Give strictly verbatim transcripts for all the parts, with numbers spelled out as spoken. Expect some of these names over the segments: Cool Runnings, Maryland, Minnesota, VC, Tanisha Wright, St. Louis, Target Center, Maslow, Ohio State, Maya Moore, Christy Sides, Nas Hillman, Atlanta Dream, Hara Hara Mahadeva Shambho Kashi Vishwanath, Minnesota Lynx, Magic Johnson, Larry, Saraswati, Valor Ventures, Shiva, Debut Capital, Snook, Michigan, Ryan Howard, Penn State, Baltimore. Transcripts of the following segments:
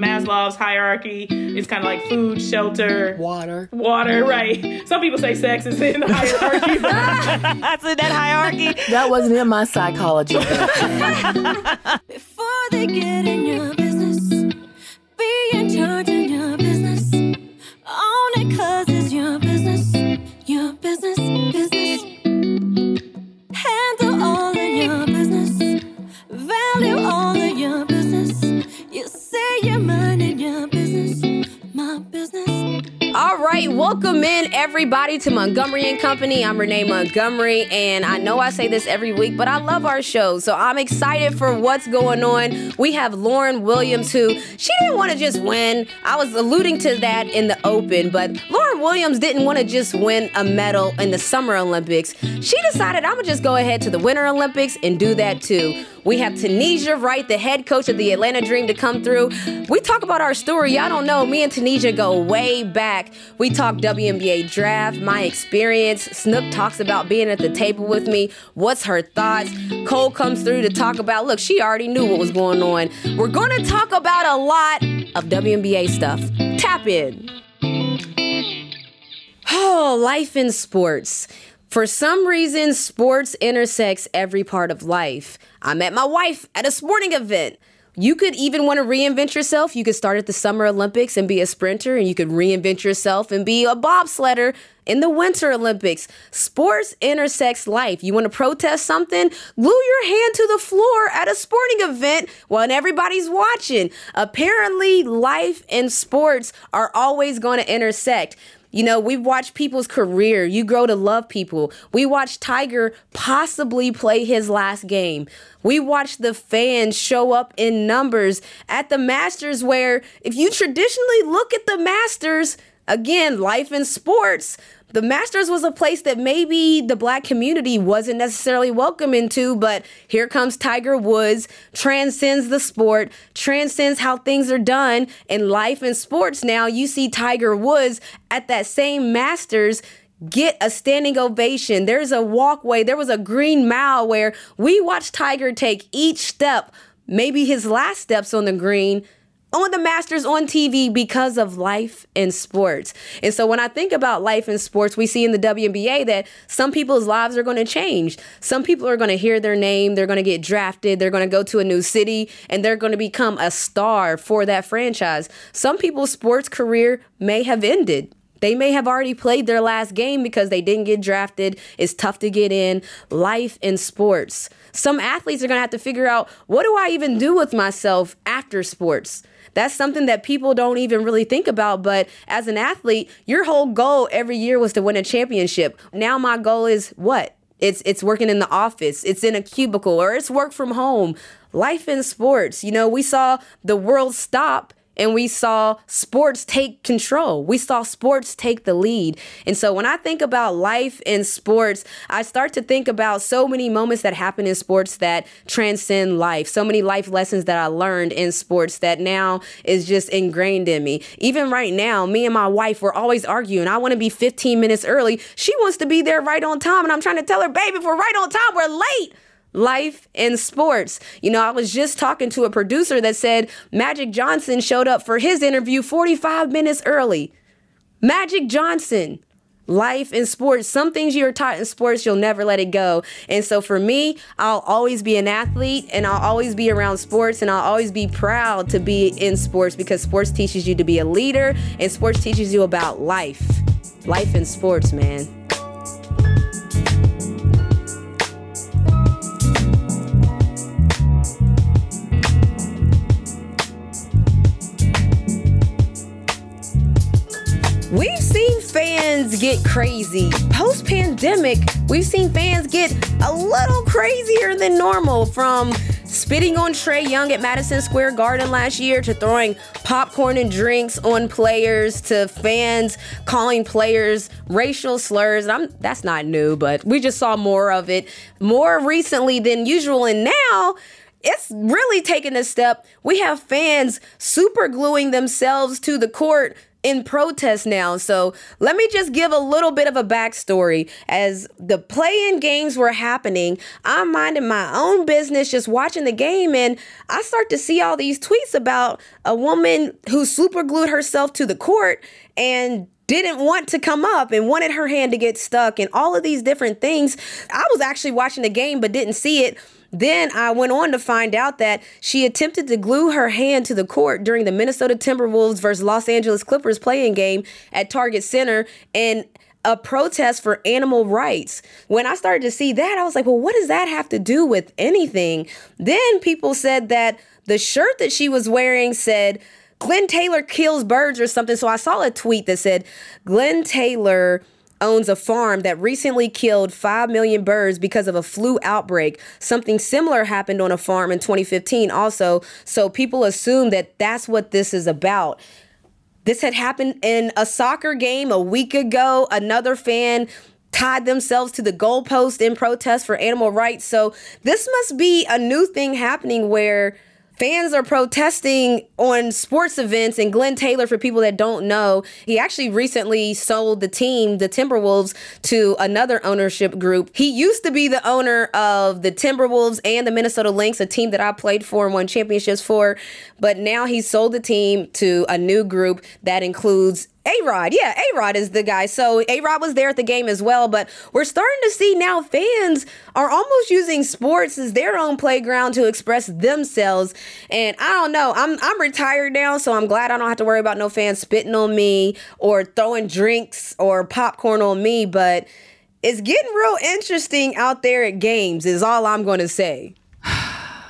Maslow's hierarchy. It's kind of like food, shelter, water, water. Right. Some people say sex is in the hierarchy. That's in that hierarchy. That wasn't in my psychology. Before they get in your business, be in charge of your business. Own it, 'cause it's your business, your business, business. Handle all of your business, value all of your business. You say your mind in your business, my business. All right, welcome in everybody to Montgomery and Company. I'm Renee Montgomery, and I know I say this every week, but I love our show, so I'm excited for what's going on. We have Lauren Williams, who, she didn't want to just win. I was alluding to that in the open, but Lauren Williams didn't want to just win a medal in the Summer Olympics. She decided, I'm going to just go ahead to the Winter Olympics and do that too. We have Tanisha Wright, the head coach of the Atlanta Dream, to come through. We talk about our story. Y'all don't know, me and Tanisha go way back. We talk W N B A draft, my experience. Snook talks about being at the table with me. What's her thoughts? Cole comes through to talk about, look, she already knew what was going on. We're going to talk about a lot of W N B A stuff. Tap in. Oh, life in sports. For some reason, sports intersects every part of life. I met my wife at a sporting event. You could even want to reinvent yourself. You could start at the Summer Olympics and be a sprinter, and you could reinvent yourself and be a bobsledder in the Winter Olympics. Sports intersects life. You want to protest something? Glue your hand to the floor at a sporting event while everybody's watching. Apparently, life and sports are always going to intersect. You know, we watch people's career. You grow to love people. We watch Tiger possibly play his last game. We watch the fans show up in numbers at the Masters, where if you traditionally look at the Masters, again, life in sports, the Masters was a place that maybe the Black community wasn't necessarily welcome into, but here comes Tiger Woods, transcends the sport, transcends how things are done in life and sports. Now you see Tiger Woods at that same Masters get a standing ovation. There's a walkway. There was a green mile where we watched Tiger take each step, maybe his last steps on the green, on the Masters on T V, because of life and sports. And so when I think about life and sports, we see in the W N B A that some people's lives are going to change. Some people are going to hear their name. They're going to get drafted. They're going to go to a new city, and they're going to become a star for that franchise. Some people's sports career may have ended. They may have already played their last game because they didn't get drafted. It's tough to get in. Life in sports. Some athletes are going to have to figure out, what do I even do with myself after sports? That's something that people don't even really think about. But as an athlete, your whole goal every year was to win a championship. Now my goal is what? It's it's working in the office. It's in a cubicle, or it's work from home. Life in sports. You know, we saw the world stop, and we saw sports take control. We saw sports take the lead. And so when I think about life in sports, I start to think about so many moments that happen in sports that transcend life. So many life lessons that I learned in sports that now is just ingrained in me. Even right now, me and my wife, we're always arguing. I want to be fifteen minutes early. She wants to be there right on time. And I'm trying to tell her, babe, if we're right on time, we're late. Life and sports. You know, I was just talking to a producer that said Magic Johnson showed up for his interview forty-five minutes early. Magic Johnson. Life and sports. Some things you're taught in sports, you'll never let it go. And so for me, I'll always be an athlete, and I'll always be around sports, and I'll always be proud to be in sports, because sports teaches you to be a leader, and sports teaches you about life. Life and sports, man. We've seen fans get crazy. Post-pandemic, we've seen fans get a little crazier than normal, from spitting on Trae Young at Madison Square Garden last year, to throwing popcorn and drinks on players, to fans calling players racial slurs. And I'm, that's not new, but we just saw more of it more recently than usual. And now, it's really taken a step. We have fans super gluing themselves to the court in protest now. So let me just give a little bit of a backstory. As the play-in games were happening, I'm minding my own business, just watching the game, and I start to see all these tweets about a woman who superglued herself to the court and didn't want to come up and wanted her hand to get stuck and all of these different things. I was actually watching the game but didn't see it. Then I went on to find out that she attempted to glue her hand to the court during the Minnesota Timberwolves versus Los Angeles Clippers play-in game at Target Center and a protest for animal rights. When I started to see that, I was like, well, what does that have to do with anything? Then people said that the shirt that she was wearing said, Glenn Taylor kills birds or something. So I saw a tweet that said, Glenn Taylor owns a farm that recently killed five million birds because of a flu outbreak. Something similar happened on a farm in twenty fifteen also. So people assume that that's what this is about. This had happened in a soccer game a week ago. Another fan tied themselves to the goalpost in protest for animal rights. So this must be a new thing happening where fans are protesting on sports events, and Glenn Taylor, for people that don't know, he actually recently sold the team, the Timberwolves, to another ownership group. He used to be the owner of the Timberwolves and the Minnesota Lynx, a team that I played for and won championships for, but now he sold the team to a new group that includes A-Rod. Yeah, A-Rod is the guy. So A-Rod was there at the game as well, but we're starting to see now fans are almost using sports as their own playground to express themselves. And I don't know, I'm I'm retired now, so I'm glad I don't have to worry about no fans spitting on me or throwing drinks or popcorn on me, but it's getting real interesting out there at games is all I'm going to say. I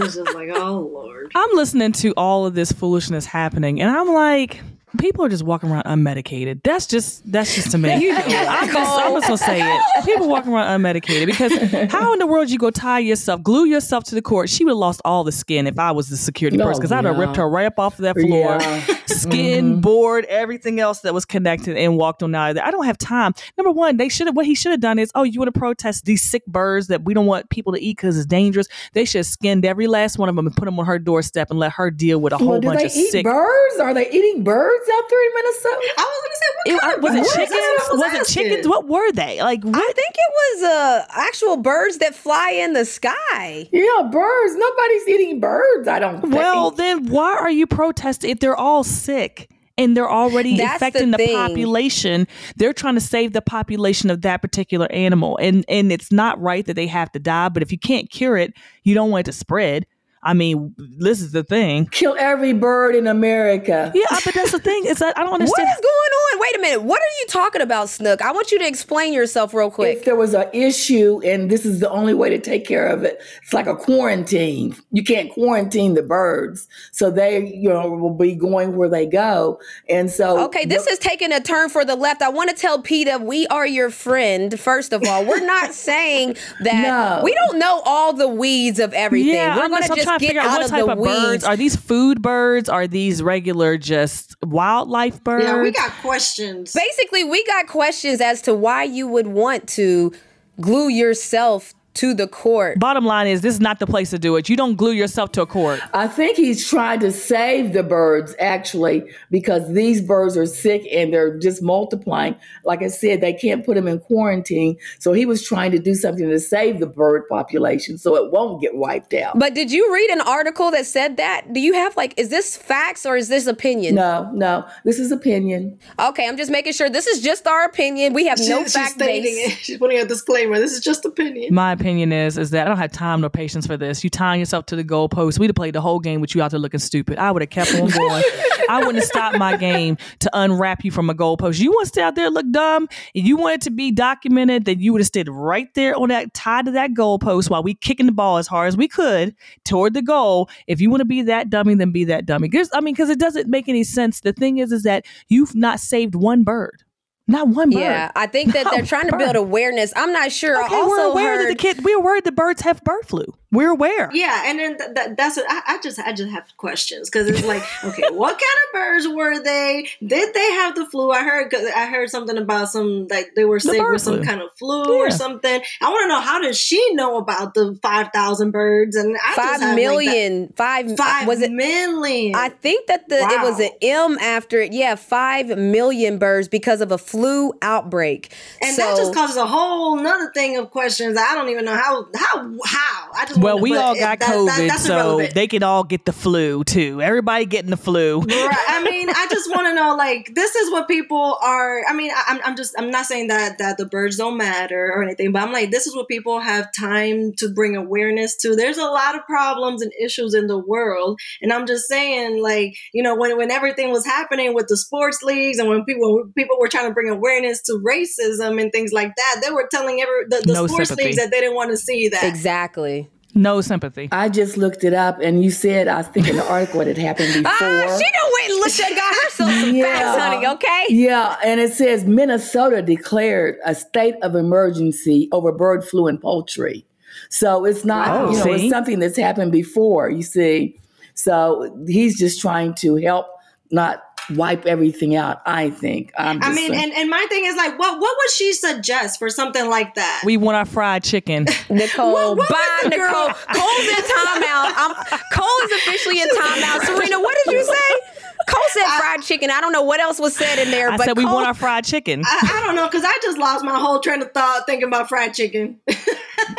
was just like, oh, Lord. I'm listening to all of this foolishness happening, and I'm like, people are just walking around unmedicated. That's just that's just to me. You know, I'm, just, I'm just gonna say it. People walking around unmedicated, because how in the world you go tie yourself, glue yourself to the court? She would have lost all the skin if I was the security oh, person, because yeah. I'd have ripped her right up off of that floor, yeah. skin, mm-hmm. board, everything else that was connected, and walked on out of there. I don't have time. Number one, they should have. What he should have done is, oh, you want to protest these sick birds that we don't want people to eat because it's dangerous? They should have skinned every last one of them and put them on her doorstep and let her deal with a whole well, bunch of sick birds. Are they eating birds out there in Minnesota? I was gonna say, what it, kind I, of was birds? It chickens? Was, was it chickens? What were they? Like, what? I think it was uh, actual birds that fly in the sky. Yeah, birds. Nobody's eating birds, I don't think. Well, then why are you protesting if they're all sick? And they're already That's affecting the, the population. They're trying to save the population of that particular animal. And and it's not right that they have to die, but if you can't cure it, you don't want it to spread. I mean, this is the thing. Kill every bird in America. Yeah, but that's the thing. It's that I don't understand. What is going on? Wait a minute. What are you talking about, Snook? I want you to explain yourself real quick. If there was an issue and this is the only way to take care of it, it's like a quarantine. You can't quarantine the birds. So they, you know, will be going where they go. And so. Okay, this the- is taking a turn for the left. I want to tell PETA, we are your friend, first of all. We're not saying that. No. We don't know all the weeds of everything. Yeah, We're going to just. Get out what type of, of birds are these? Food birds? Are these regular, just wildlife birds? Yeah, we got questions. Basically, we got questions as to why you would want to glue yourself to the court. Bottom line is, this is not the place to do it. You don't glue yourself to a court. I think he's trying to save the birds, actually, because these birds are sick and they're just multiplying. Like I said, they can't put them in quarantine. So he was trying to do something to save the bird population so it won't get wiped out. But did you read an article that said that? Do you have, like, is this facts or is this opinion? No, no, this is opinion. Okay, I'm just making sure this is just our opinion. We have no fact base. She's putting a disclaimer. This is just opinion. My opinion. Opinion is is that I don't have time nor patience for this. You tying yourself to the goalpost. We'd have played the whole game with you out there looking stupid. I would have kept on going. I wouldn't have stopped my game to unwrap you from a goalpost. You want to stay out there and look dumb, and you want it to be documented, then you would have stayed right there on that, tied to that goalpost while we kicking the ball as hard as we could toward the goal. If you want to be that dummy, then be that dummy. I mean, because it doesn't make any sense. The thing is, is that you've not saved one bird. Not one bird. Yeah, I think that Not they're trying bird. to build awareness. I'm not sure. Okay, I also we're aware heard... that the kids, we're worried the birds have bird flu. We're aware. Yeah, and then th- th- that's what I, I just I just have questions, because it's like, okay, what kind of birds were they? Did they have the flu? I heard cause I heard something about some, like they were sick the with some flu. kind of flu yeah. or something. I want to know, how does she know about the five thousand birds? And I five just million, like five five was it, million. I think that the wow. it was an M after it. Yeah, five million birds because of a flu outbreak, and so, that just causes a whole nother thing of questions. I don't even know how how how I just. Well, we all got that, COVID, that, so irrelevant. They could all get the flu, too. Everybody getting the flu. Right. I mean, I just want to know, like, this is what people are. I mean, I, I'm, I'm just I'm not saying that, that the birds don't matter or anything, but I'm like, this is what people have time to bring awareness to. There's a lot of problems and issues in the world. And I'm just saying, like, you know, when, when everything was happening with the sports leagues and when people when people were trying to bring awareness to racism and things like that, they were telling every the, the no sports sympathy. leagues that they didn't want to see that. Exactly. No sympathy. I just looked it up, and you said, I think in the article what had happened before. Ah, she done went and looked and got herself some yeah. facts, honey, okay? Yeah, and it says Minnesota declared a state of emergency over bird flu and poultry. So it's not, oh, you know, see? It's something that's happened before, you see. So he's just trying to help not wipe everything out, I think. I'm I mean, and, and my thing is like, what what would she suggest for something like that? We want our fried chicken. Nicole, what, what bye, Nicole. Girl? Cole's in timeout. I'm, Cole is officially in timeout. Serena, what did you say? Cole said I, fried chicken. I don't know what else was said in there. I but said we Cole, want our fried chicken. I, I don't know, because I just lost my whole train of thought thinking about fried chicken.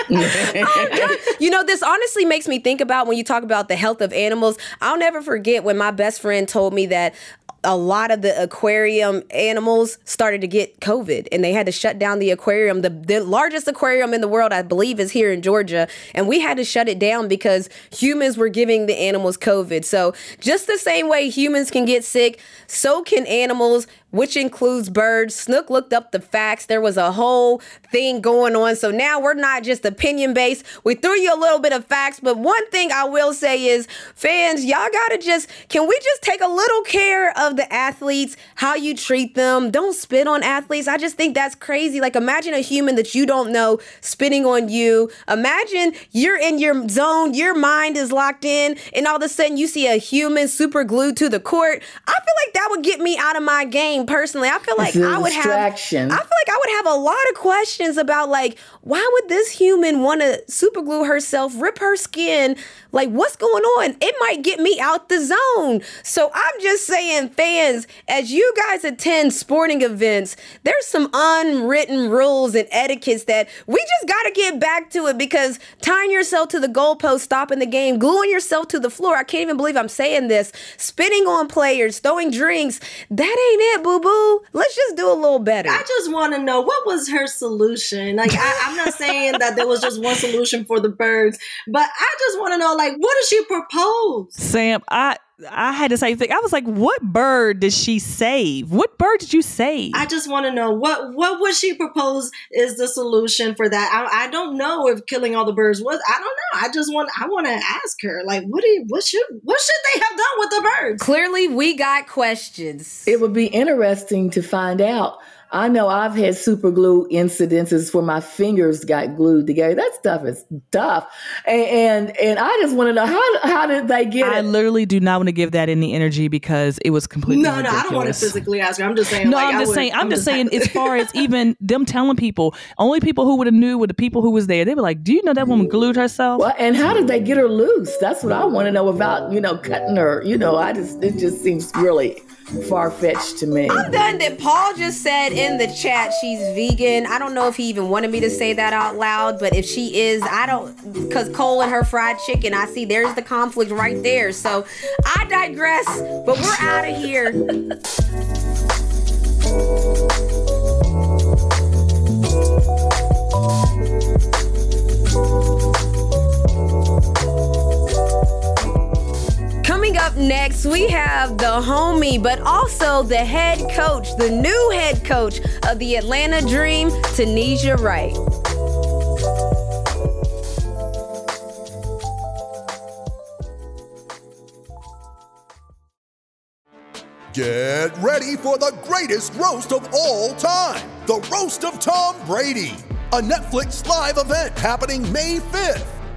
Oh, you know, this honestly makes me think about when you talk about the health of animals. I'll never forget when my best friend told me that a lot of the aquarium animals started to get COVID and they had to shut down the aquarium. The, the largest aquarium in the world, I believe, is here in Georgia. And we had to shut it down because humans were giving the animals COVID. So just the same way humans can get sick, so can animals, which includes birds. Snook looked up the facts. There was a whole thing going on. So now we're not just opinion based. We threw you a little bit of facts. But one thing I will say is, fans, y'all got to just, can we just take a little care of the athletes, how you treat them? Don't spit on athletes. I just think that's crazy. Like, imagine a human that you don't know spitting on you. Imagine you're in your zone, your mind is locked in, and all of a sudden you see a human super glued to the court. I feel like that would get me out of my game. Personally, I feel like I would have. I feel like I would have a lot of questions about, like, why would this human want to superglue herself, rip her skin? Like, what's going on? It might get me out the zone. So I'm just saying, fans, as you guys attend sporting events, there's some unwritten rules and etiquettes that we just got to get back to it, because tying yourself to the goalpost, stopping the game, gluing yourself to the floor. I can't even believe I'm saying this. Spitting on players, throwing drinks. That ain't it. Boo boo. Let's just do a little better. I just want to know, what was her solution? Like, I, I'm not saying that there was just one solution for the birds, but I just want to know, like, what did she propose? Sam, I. I had the same thing. I was like, what bird did she save? What bird did you save? I just want to know, what what would she propose is the solution for that? I, I don't know if killing all the birds was, I don't know. I just want, I want to ask her, like, what do you, what should, what should they have done with the birds? Clearly, we got questions. It would be interesting to find out. I know I've had super glue incidences where my fingers got glued together. That stuff is tough. And and, and I just want to know, how how did they get I it? I literally do not want to give that any energy because it was completely No, ridiculous. No, I don't want to physically ask her. I'm just saying. No, like, I'm, just saying, I'm, I'm just saying, I'm just saying as far as even them telling people, only people who would have knew were the people who was there. They were like, do you know that woman glued herself? Well, and how did they get her loose? That's what I want to know about, you know, cutting her. You know, I just, it just seems really far-fetched to me. I'm done that Paul just said in the chat she's vegan. I don't know if he even wanted me to say that out loud, but if she is, I don't, because Cole and her fried chicken, I see there's the conflict right there. So I digress, but we're out of here. Coming up next, we have the homie, but also the head coach, the new head coach of the Atlanta Dream, Tanisha Wright. Get ready for the greatest roast of all time, the roast of Tom Brady, a Netflix live event happening May fifth.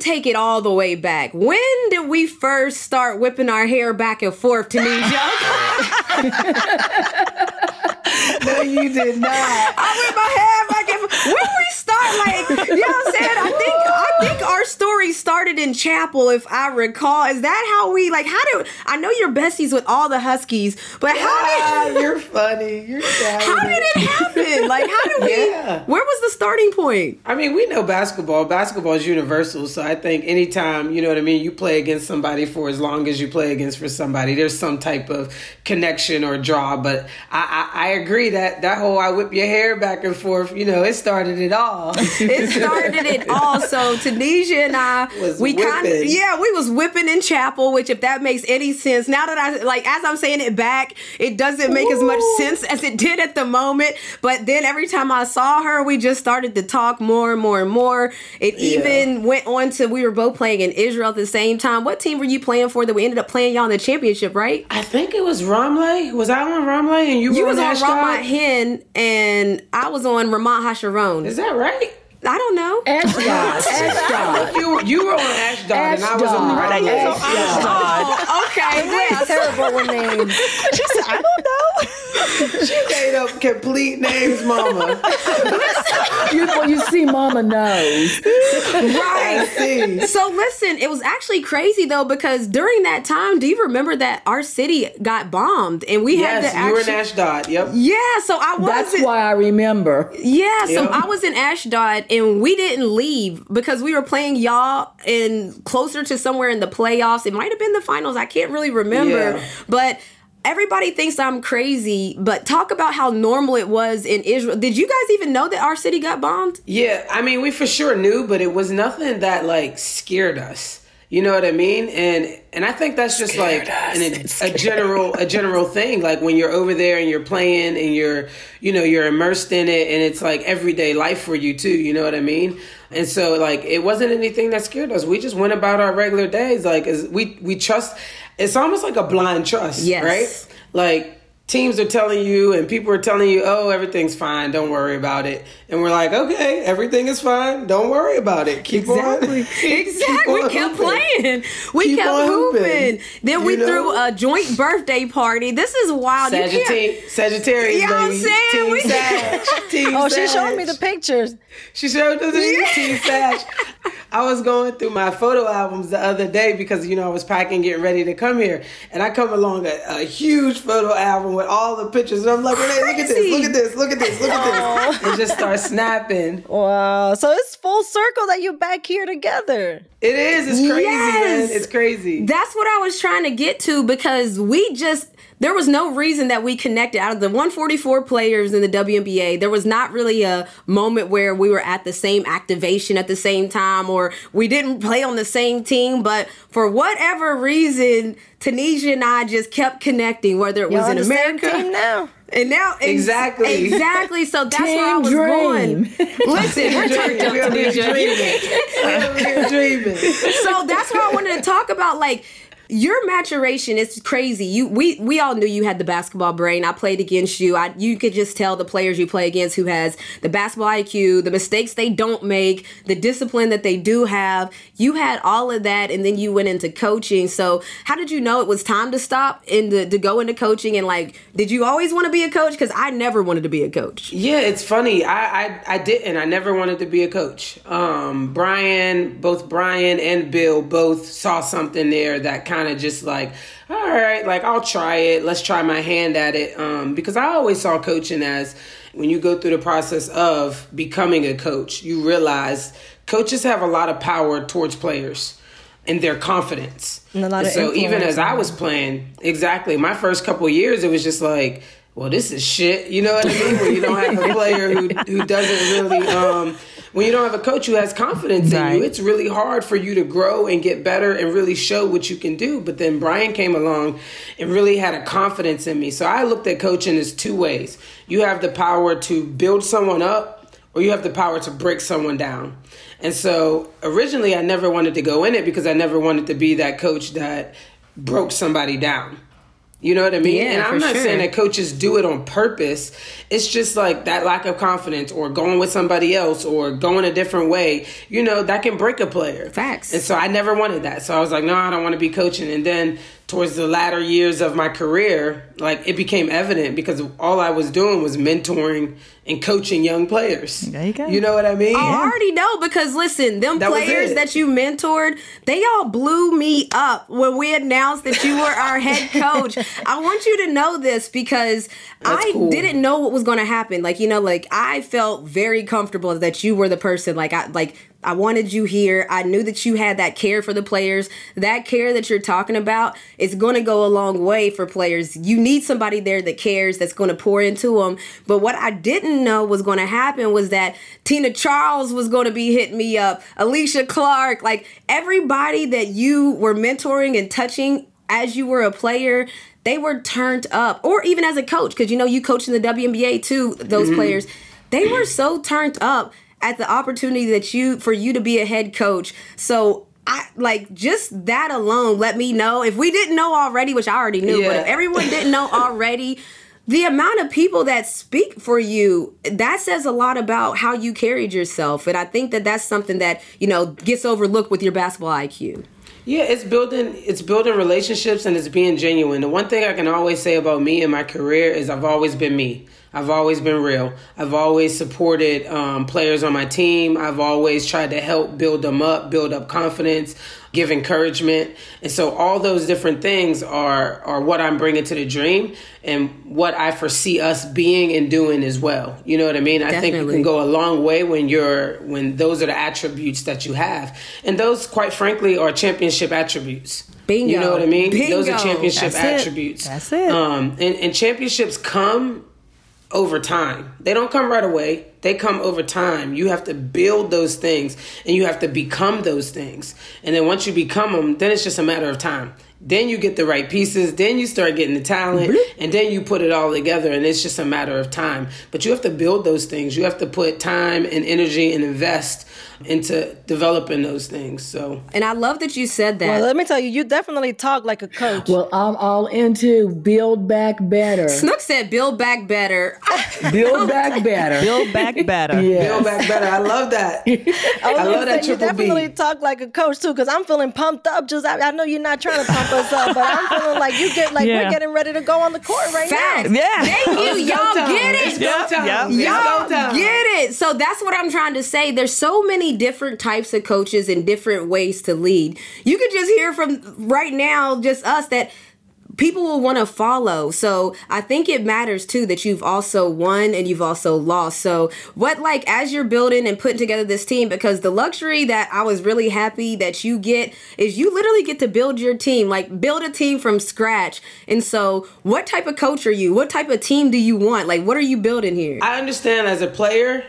Take it all the way back. When did we first start whipping our hair back and forth, Tanisha? No, you did not. I whipped my hair back and forth. When did we start? Like, you know what I'm saying? I think I think our story started in chapel, if I recall. Is that how we, like, how do, I know you're besties with all the Huskies, but yeah, how did, you're funny. You're sad. How did it happen? Like, how did we, yeah. where was the starting point? I mean, we know basketball. Basketball is universal, so I I think anytime, you know what I mean, you play against somebody for as long as you play against for somebody, there's some type of connection or draw. But I, I, I agree that that whole I whip your hair back and forth, you know, it started it all. It started it all. So Tanisha and I, was we kind of, yeah, we was whipping in chapel, which if that makes any sense, now that I, like, as I'm saying it back, it doesn't make Ooh. as much sense as it did at the moment. But then every time I saw her, we just started to talk more and more and more. It yeah. even went on to we were both playing in Israel at the same time. What team were you playing for that we ended up playing y'all in the championship, right? I think it was Ramleh. Was I on Ramleh and you, you were on Ashdod? You was on Ramah Hen and I was on Ramah HaSharon. Is that right? I don't know. Ashdod. Ashdod. You, you were on Ashdod, Ashdod. And I was on Ramleh. Ashdod. Ashdod. Oh, okay. That's terrible with names. She said, I don't know. She made up complete names, Mama. you, well, you see, Mama knows. Right. See. So listen, it was actually crazy, though, because during that time, do you remember that our city got bombed? And we yes, had to actually... Yes, you were in Ashdod. Yep. Yeah, so I was... That's in, why I remember. Yeah, so yep. I was in Ashdod. And we didn't leave because we were playing y'all in closer to somewhere in the playoffs. It might have been the finals. I can't really remember. Yeah. But everybody thinks I'm crazy. But talk about how normal it was in Israel. Did you guys even know that our city got bombed? Yeah. I mean, we for sure knew, but it was nothing that, like, scared us. You know what I mean? And and I think that's just scared like an, a general a general thing. Like when you're over there and you're playing and you're, you know, you're immersed in it and it's like everyday life for you too. You know what I mean? And so like it wasn't anything that scared us. We just went about our regular days. Like as we, we trust. It's almost like a blind trust, yes. right? Like teams are telling you and people are telling you, oh, everything's fine. Don't worry about it. And we're like, okay, everything is fine. Don't worry about it. Keep exactly. on. Exactly. We kept playing. We Keep kept hooping. Then you we know? threw a joint birthday party. This is wild. Sagittarius. Sagittarius. You know what I'm saying? We Sag. Team oh, Sag. She showed me the pictures. She showed us the yeah. Team Sag. I was going through my photo albums the other day because, you know, I was packing, getting ready to come here. And I come along a, a huge photo album with all the pictures. And I'm like, Renee, look at this, look at this, look at this, look at this. And just start snapping. Wow. So it's full circle that you're back here together. It is. It's crazy, yes. man. It's crazy. That's what I was trying to get to because we just... There was no reason that we connected. Out of the one hundred forty-four players in the W N B A, there was not really a moment where we were at the same activation at the same time or we didn't play on the same team. But for whatever reason, Tanisha and I just kept connecting, whether it was Y'all in America. Same team now. And now exactly exactly so that's Team where I was dream. going listen we're talking about dreaming. dreaming so that's why I wanted to talk about like your maturation is crazy. You, we, we all knew you had the basketball brain. I played against you. I, you could just tell the players you play against who has the basketball I Q, the mistakes they don't make, the discipline that they do have. You had all of that, and then you went into coaching. So how did you know it was time to stop and to, to go into coaching? And like, did you always want to be a coach? Because I never wanted to be a coach. Yeah, it's funny. I, I, I didn't. I never wanted to be a coach. Um, Brian, both Brian and Bill both saw something there that kind of just like, all right, like I'll try it. Let's try my hand at it. Um, because I always saw coaching as, when you go through the process of becoming a coach, you realize coaches have a lot of power towards players and their confidence. And a lot of so even as I was playing, exactly, my first couple of years, it was just like, well, this is shit. You know what I mean? When you don't have a player who, who doesn't really, um, when you don't have a coach who has confidence right. in you, it's really hard for you to grow and get better and really show what you can do. But then Brian came along and really had a confidence in me. So I looked at coaching as two ways. You have the power to build someone up, or you have the power to break someone down. And so originally I never wanted to go in it because I never wanted to be that coach that broke somebody down. You know what I mean? Yeah, and I'm not sure. saying that coaches do it on purpose. It's just like that lack of confidence or going with somebody else or going a different way, you know, that can break a player. Facts. And so I never wanted that. So I was like, no, I don't want to be coaching. And then towards the latter years of my career, like it became evident because all I was doing was mentoring and coaching young players. There you go. You know what I mean? I yeah. already know because, listen, them that players that you mentored, they all blew me up when we announced that you were our head coach. I want you to know this because That's I cool. didn't know what was going to happen. Like, you know, like I felt very comfortable that you were the person. Like, I like I wanted you here. I knew that you had that care for the players. That care that you're talking about is going to go a long way for players. You need somebody there that cares, that's going to pour into them. But what I didn't know was going to happen was that Tina Charles was going to be hitting me up, Alicia Clark, like everybody that you were mentoring and touching as you were a player, they were turned up, or even as a coach, because you know you coach in the W N B A too, those mm-hmm. players, they were so turned up at the opportunity that you for you to be a head coach. So I like just that alone let me know, if we didn't know already, which I already knew, yeah. but if everyone didn't know already, the amount of people that speak for you, that says a lot about how you carried yourself. And I think that that's something that, you know, gets overlooked with your basketball I Q. Yeah, it's building it's building relationships and it's being genuine. The one thing I can always say about me in my career is I've always been me. I've always been real. I've always supported um, players on my team. I've always tried to help build them up, build up confidence, give encouragement. And so all those different things are, are what I'm bringing to the Dream and what I foresee us being and doing as well. You know what I mean? Definitely. I think you can go a long way when you're when those are the attributes that you have. And those, quite frankly, are championship attributes. Bingo. You know what I mean? Bingo. Those are championship That's attributes. It. That's it. Um, and, and championships come over time. They don't come right away. They come over time. You have to build those things and you have to become those things. And then once you become them, then it's just a matter of time. Then you get the right pieces. Then you start getting the talent and then you put it all together and it's just a matter of time. But you have to build those things. You have to put time and energy and invest into developing those things. So, and I love that you said that. Well, let me tell you, you definitely talk like a coach. Well, I'm all into build back better. Snook said build back better. Build back better. Build back better. Yeah. Build back better. I love that. I, I love that. You definitely B. talk like a coach too, because I'm feeling pumped up. Just I, I know you're not trying to pump us up, but I'm feeling like you get like yeah. we're getting ready to go on the court right Fact. Now. Yeah. Thank you. Y'all get it. It's yep. Yep. Y'all it's get it. So that's what I'm trying to say. There's so many different types of coaches and different ways to lead. You could just hear from right now, just us, that people will want to follow. So I think it matters too that you've also won and you've also lost. So what, like, as you're building and putting together this team, because the luxury that I was really happy that you get is you literally get to build your team, like build a team from scratch. And so what type of coach are you? What type of team do you want? Like, what are you building here? I understand as a player,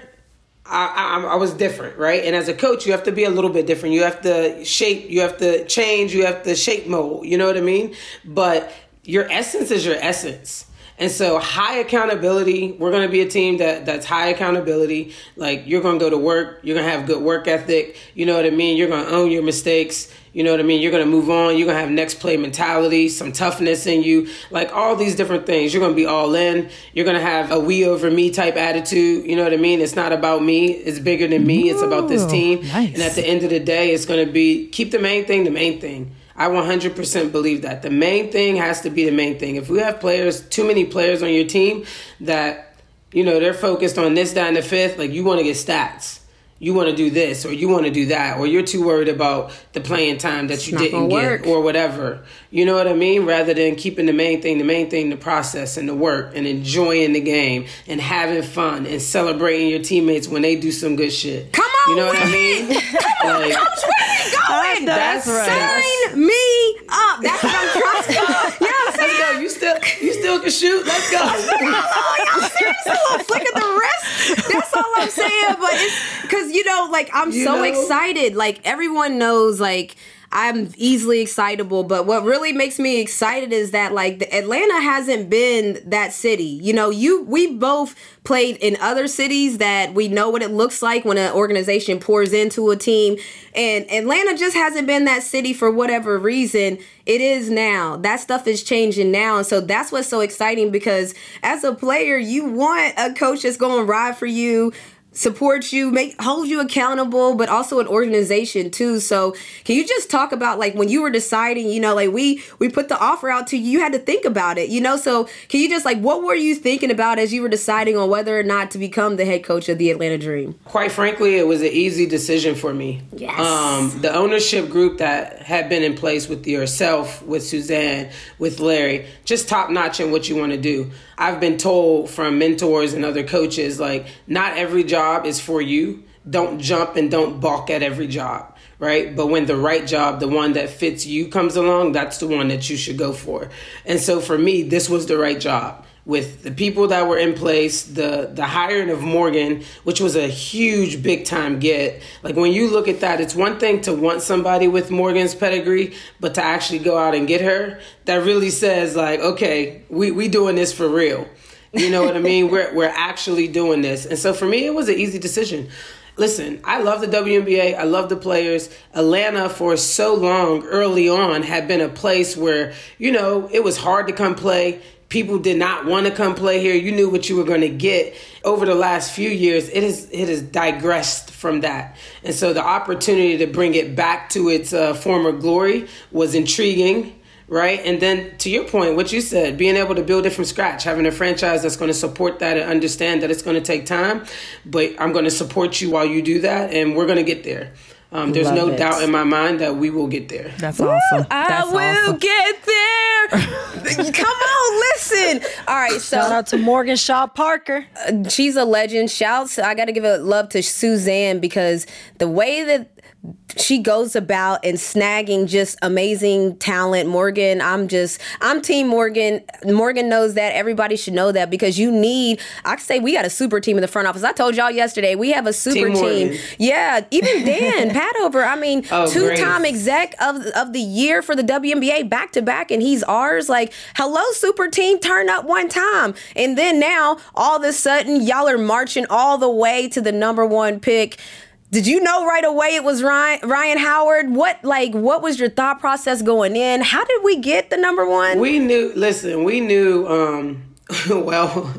I, I, I was different, right? And as a coach, you have to be a little bit different. You have to shape, you have to change, you have to shape mold, you know what I mean? But your essence is your essence. And so high accountability, we're going to be a team that, that's high accountability. Like, you're going to go to work, you're going to have good work ethic, you know what I mean? You're going to own your mistakes. You know what I mean? You're going to move on. You're going to have next play mentality, some toughness in you, like all these different things. You're going to be all in. You're going to have a we over me type attitude. You know what I mean? It's not about me. It's bigger than me. Ooh, it's about this team. Nice. And at the end of the day, it's going to be keep the main thing, the main thing. I one hundred percent believe that. The main thing has to be the main thing. If we have players, too many players on your team that, you know, they're focused on this, that, and the fifth, like you want to get stats. You want to do this or you want to do that or you're too worried about the playing time that you didn't get or whatever. You know what I mean? Rather than keeping the main thing, the main thing, the process and the work and enjoying the game and having fun and celebrating your teammates when they do some good shit. Come on, you know what I mean? Come on, like, Coach, where we going? That's, that's right. Sign me up. That's what I'm trying to do. Let's go. You still, you still can shoot. Let's go. Y'all serious? A little flick of the wrist. That's all I'm saying. But it's because you know, like I'm you so know? excited. Like everyone knows, like I'm easily excitable. But what really makes me excited is that like the Atlanta hasn't been that city. You know, you we both played in other cities that we know what it looks like when an organization pours into a team. And Atlanta just hasn't been that city for whatever reason. It is now. That stuff is changing now. And so that's what's so exciting because as a player, you want a coach that's going to ride for you, support you, make hold you accountable, but also an organization too. So can you just talk about like when you were deciding, you know, like we we put the offer out to you, you had to think about it, you know? So can you just like, what were you thinking about as you were deciding on whether or not to become the head coach of the Atlanta Dream? Quite frankly, it was an easy decision for me. Yes. Um, the ownership group that had been in place with yourself, with Suzanne, with Larry, just top notch in what you want to do. I've been told from mentors and other coaches, like not every job is for you. Don't jump and don't balk at every job, right? But when the right job, the one that fits you comes along, that's the one that you should go for. And so for me, this was the right job. With the people that were in place, the the hiring of Morgan, which was a huge, big-time get. Like, when you look at that, it's one thing to want somebody with Morgan's pedigree, but to actually go out and get her, that really says, like, okay, we, we doing this for real. You know what I mean? We're we're actually doing this. And so for me, it was an easy decision. Listen, I love the W N B A. I love the players. Atlanta for so long early on had been a place where, you know, it was hard to come play. People did not want to come play here. You knew what you were going to get. Over the last few years, it has it has digressed from that. And so the opportunity to bring it back to its uh, former glory was intriguing. Right. And then to your point, what you said, being able to build it from scratch, having a franchise that's going to support that and understand that it's going to take time. But I'm going to support you while you do that. And we're going to get there. Um, there's Love no it. doubt in my mind that we will get there. That's awesome. Woo, that's I will awesome. get there. Come on, listen. All right. So shout out to Morgan Shaw Parker. Uh, she's a legend. Shouts. I got to give a love to Suzanne because the way that she goes about and snagging just amazing talent. Morgan, I'm just, I'm Team Morgan. Morgan knows that. Everybody should know that because you need, I say we got a super team in the front office. I told y'all yesterday, we have a super team. team. Yeah, even Dan, Patover, I mean, oh, two-time great. exec of, of the year for the W N B A back-to-back, and he's ours. Like, hello, super team, turn up one time. And then now, all of a sudden, y'all are marching all the way to the number one pick. Did you know right away it was Ryan, Ryan Howard? What like what was your thought process going in? How did we get the number one? We knew. Listen, we knew. Um, well,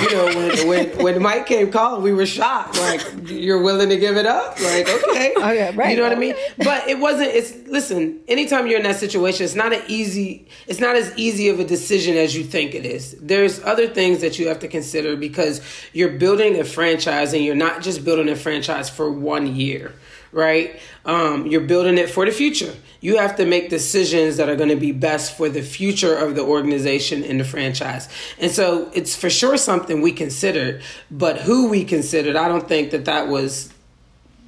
you know, when, when when Mike came calling, we were shocked. Like, you're willing to give it up? Like, okay, oh, yeah, right. You know what I mean? But it wasn't. It's listen. Anytime you're in that situation, it's not an easy. It's not as easy of a decision as you think it is. There's other things that you have to consider because you're building a franchise, and you're not just building a franchise for one year, right? Um, you're building it for the future. You have to make decisions that are going to be best for the future of the organization and the franchise. And so it's for sure something we considered, but who we considered, I don't think that that was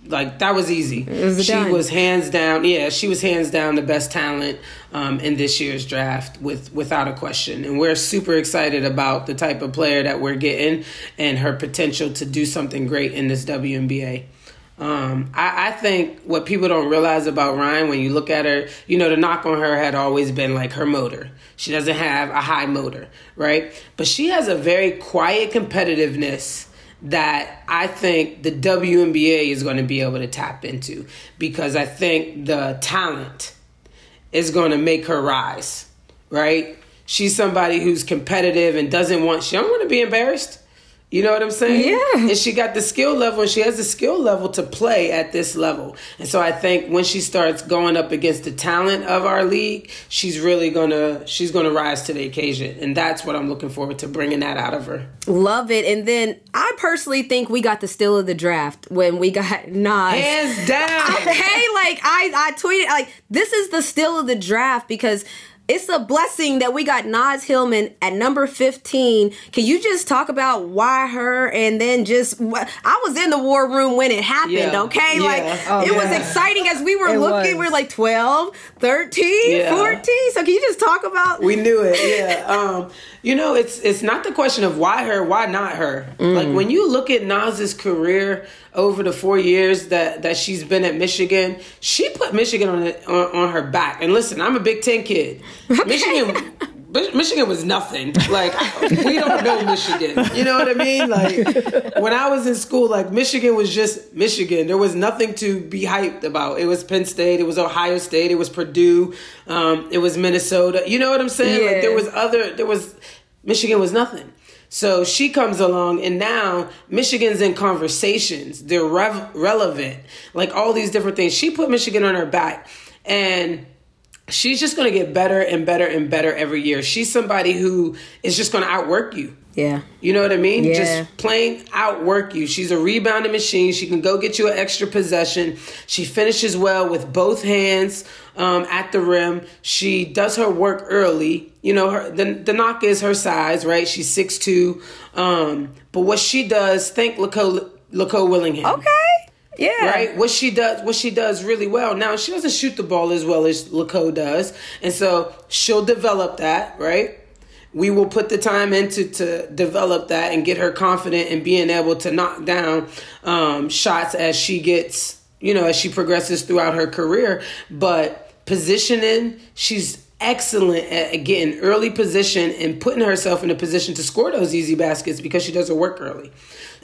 like, that was easy. Was she done. was hands down. Yeah, she was hands down the best talent um, in this year's draft with without a question. And we're super excited about the type of player that we're getting and her potential to do something great in this W N B A. Um, I, I think what people don't realize about Ryan, when you look at her, you know, the knock on her had always been like her motor. She doesn't have a high motor, right? But she has a very quiet competitiveness that I think the W N B A is going to be able to tap into, because I think the talent is going to make her rise, right? She's somebody who's competitive and doesn't want, she don't want to be embarrassed. You know what I'm saying? Yeah. And she got the skill level, and she has the skill level to play at this level. And so I think when she starts going up against the talent of our league, she's really going to she's going to rise to the occasion. And that's what I'm looking forward to, bringing that out of her. Love it. And then I personally think we got the steal of the draft when we got Nas. Hands down. I, hey, like I, I tweeted, like, this is the steal of the draft, because it's a blessing that we got Nas Hillman at number fifteen. Can you just talk about why her? And then just, I was in the war room when it happened, yeah. okay? Yeah. Like, oh, it yeah. was exciting as we were it looking. Was. We were like twelve, thirteen, yeah. fourteen. So can you just talk about? We knew it, yeah. um, you know, it's it's not the question of why her, why not her. Mm. Like, when you look at Nas's career over the four years that, that she's been at Michigan, she put Michigan on, the, on, on her back. And listen, I'm a Big Ten kid. Michigan Michigan was nothing. Like, we don't know Michigan. You know what I mean? Like, when I was in school, like, Michigan was just Michigan. There was nothing to be hyped about. It was Penn State. It was Ohio State. It was Purdue. Um, it was Minnesota. You know what I'm saying? Yeah. Like, there was other, there was, Michigan was nothing. So she comes along, and now Michigan's in conversations. They're rev- relevant. Like, all these different things. She put Michigan on her back. And she's just going to get better and better and better every year. She's somebody who is just going to outwork you. Yeah. You know what I mean? Yeah. Just plain outwork you. She's a rebounding machine. She can go get you an extra possession. She finishes well with both hands um, at the rim. She does her work early. You know, her, the, the knock is her size, right? She's six two. Um, but what she does, thank LaCole, LaCole Willingham. Okay. Yeah. Right? What she does, what she does really well. Now, she doesn't shoot the ball as well as Nicole does. And so she'll develop that, right? We will put the time into to develop that and get her confident in being able to knock down um, shots as she gets, you know, as she progresses throughout her career. But positioning, she's excellent at getting early position and putting herself in a position to score those easy baskets, because she does her work early.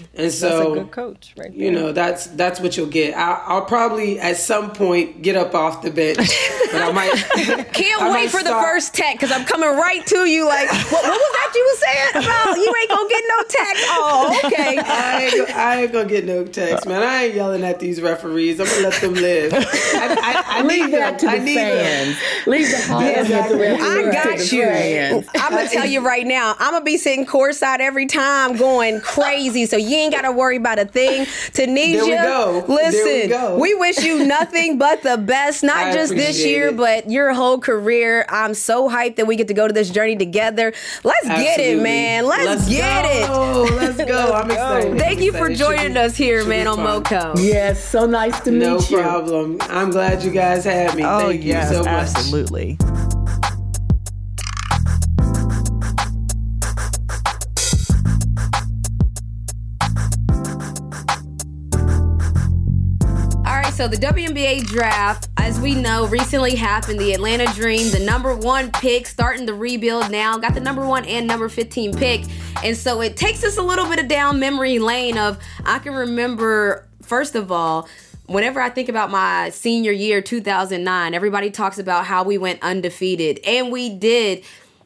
And so, that's a good coach, right? There. You know, that's that's what you'll get. I, I'll probably at some point get up off the bench, but I might. Can't I wait might for stop. The first tech because I'm coming right to you. Like, what, what was that you were saying about? You ain't gonna get no tech. Oh, okay. I ain't, I ain't gonna get no text, man. I ain't yelling at these referees. I'm gonna let them live. I, I, I leave need that them. To I the need fans. Them. Leave the fans with the referees. I got you. I'm gonna tell you right now. I'm gonna be sitting courtside every time, going crazy. So yeah. Ain't gotta worry about a thing. Tanisha, we go. Listen, we, go. We wish you nothing but the best, not I just this year, it. But your whole career. I'm so hyped that we get to go to this journey together. Let's Absolutely. Get it, man. Let's, Let's get go. It. Let's go. I'm excited. Thank I'm you excited. For joining us here, man, on MoCo. Yes, so nice to meet no you. No problem. I'm glad you guys had me. Oh, Thank yes, you so much. Absolutely. So the W N B A draft, as we know, recently happened. The Atlanta Dream, the number one pick, starting the rebuild now, got the number one and number fifteen pick. And so it takes us a little bit of down memory lane of, I can remember, first of all, whenever I think about my senior year, two thousand nine, everybody talks about how we went undefeated. And we did.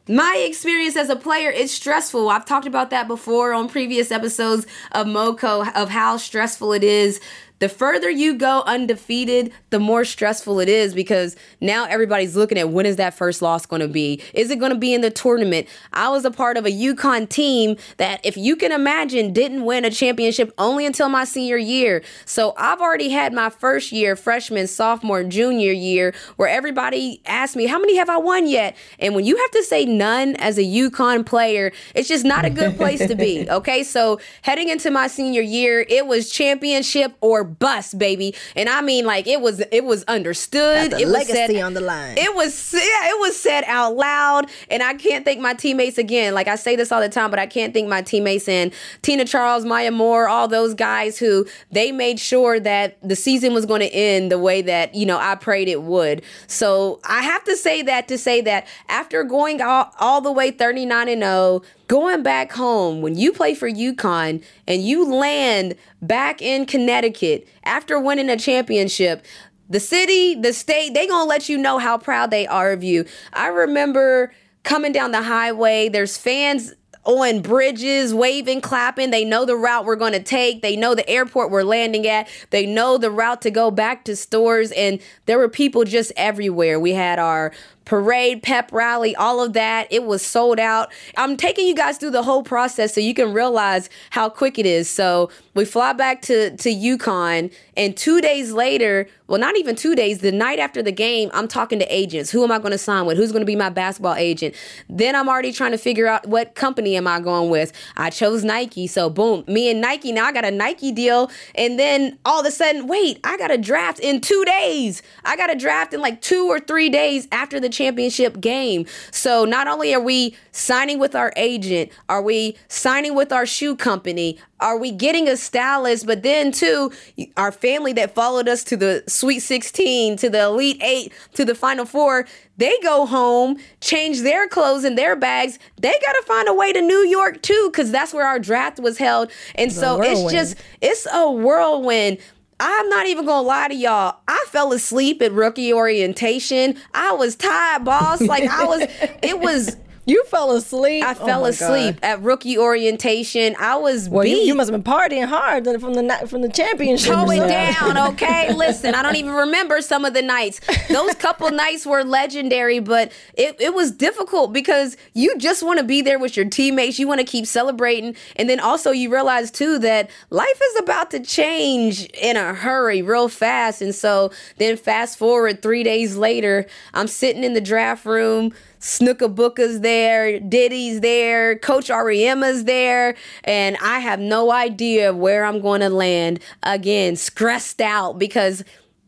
My experience as a player is stressful. I've talked about that before on previous episodes of MoCo, of how stressful it is. The further you go undefeated, the more stressful it is, because now everybody's looking at, when is that first loss going to be? Is it going to be in the tournament? I was a part of a UConn team that, if you can imagine, didn't win a championship only until my senior year. So I've already had my first year, freshman, sophomore, junior year, where everybody asked me, how many have I won yet? And when you have to say none as a UConn player, it's just not a good place to be. Okay, so heading into my senior year, it was championship or bust, baby. And I mean, like, it was it was understood. It was said on the line. It was yeah, it was said out loud. And I can't thank my teammates again. Like, I say this all the time, but I can't thank my teammates and Tina Charles, Maya Moore, all those guys who, they made sure that the season was going to end the way that, you know, I prayed it would. So I have to say that to say that after going all, all the way thirty-nine and oh, going back home, when you play for UConn and you land back in Connecticut after winning a championship, the city, the state, they gonna let you know how proud they are of you. I remember coming down the highway, there's fans on bridges, waving, clapping. They know the route we're going to take. They know the airport we're landing at. They know the route to go back to stores. And there were people just everywhere. We had our parade, pep rally, all of that. It was sold out. I'm taking you guys through the whole process so you can realize how quick it is. So we fly back to, to UConn, and two days later, well, not even two days, the night after the game, I'm talking to agents. Who am I going to sign with? Who's going to be my basketball agent? Then I'm already trying to figure out, what company am I going with? I chose Nike. So boom, me and Nike. Now I got a Nike deal. And then all of a sudden, wait, I got a draft in two days. I got a draft in like two or three days after the championship game. So not only are we signing with our agent, are we signing with our shoe company, are we getting a stylist, but then too, our family that followed us to the Sweet sixteen, to the Elite Eight, to the Final Four, they go home, change their clothes and their bags. They got to find a way to New York too, because that's where our draft was held. And so it's just, it's a whirlwind. I'm not even going to lie to y'all. I fell asleep at rookie orientation. I was tired, boss. Like, I was, it was, You fell asleep. I fell oh asleep God. At rookie orientation. I was well, beat. You, you must have been partying hard from the from the championship. Going down, okay? Listen, I don't even remember some of the nights. Those couple nights were legendary, but it, it was difficult because you just want to be there with your teammates. You want to keep celebrating. And then also you realize, too, that life is about to change in a hurry real fast. And so then fast forward three days later, I'm sitting in the draft room. Snookabuka's there, Diddy's there, Coach R E M's there, and I have no idea where I'm going to land. Again, stressed out because,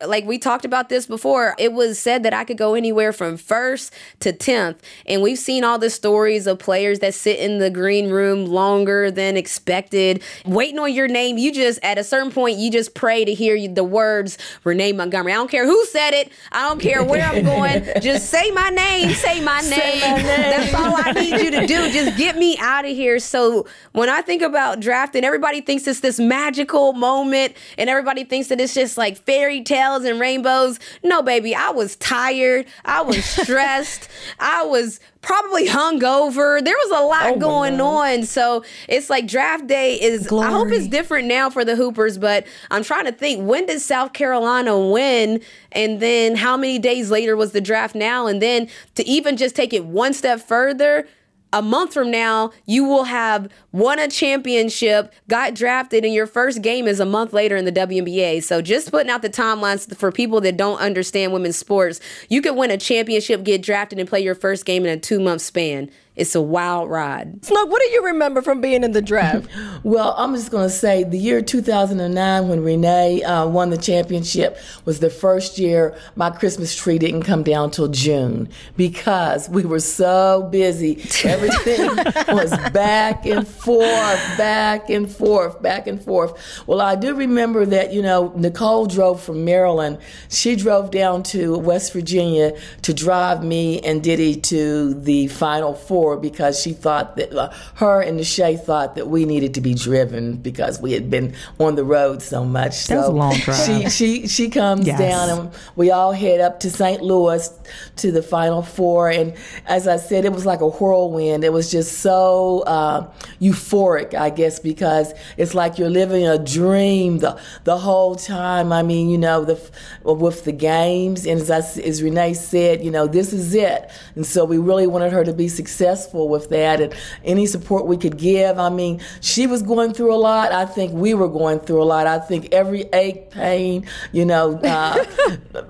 like we talked about this before, it was said that I could go anywhere from first to tenth. And we've seen all the stories of players that sit in the green room longer than expected, waiting on your name. You just, at a certain point, you just pray to hear the words, Renee Montgomery. I don't care who said it. I don't care where I'm going. Just say my name, say my name. Say my name. That's all I need you to do. Just get me out of here. So when I think about drafting, everybody thinks it's this magical moment and everybody thinks that it's just like fairy tale and rainbows. No, baby, I was tired. I was stressed. I was probably hungover. There was a lot oh going on. So it's like draft day is, Glory. I hope it's different now for the Hoopers, but I'm trying to think, when did South Carolina win? And then how many days later was the draft now? And then to even just take it one step further, a month from now, you will have won a championship, got drafted, and your first game is a month later in the W N B A. So just putting out the timelines for people that don't understand women's sports, you can win a championship, get drafted, and play your first game in a two-month span. It's a wild ride. Snook, what do you remember from being in the draft? Well, I'm just going to say the year two thousand nine when Renee uh, won the championship was the first year my Christmas tree didn't come down till June because we were so busy. Everything was back and forth, back and forth, back and forth. Well, I do remember that, you know, Nicole drove from Maryland. She drove down to West Virginia to drive me and Diddy to the Final Four, because she thought that uh, her and Nisha thought that we needed to be driven because we had been on the road so much. That so was a long drive. She she she comes yes. down and we all head up to Saint Louis to the Final Four, and as I said, it was like a whirlwind. It was just so uh, euphoric, I guess, because it's like you're living a dream the the whole time. I mean, you know, the with the games, and as I, as Renee said, you know, this is it, and so we really wanted her to be successful. With that and any support we could give. I mean, she was going through a lot. I think we were going through a lot. I think every ache, pain, you know, uh,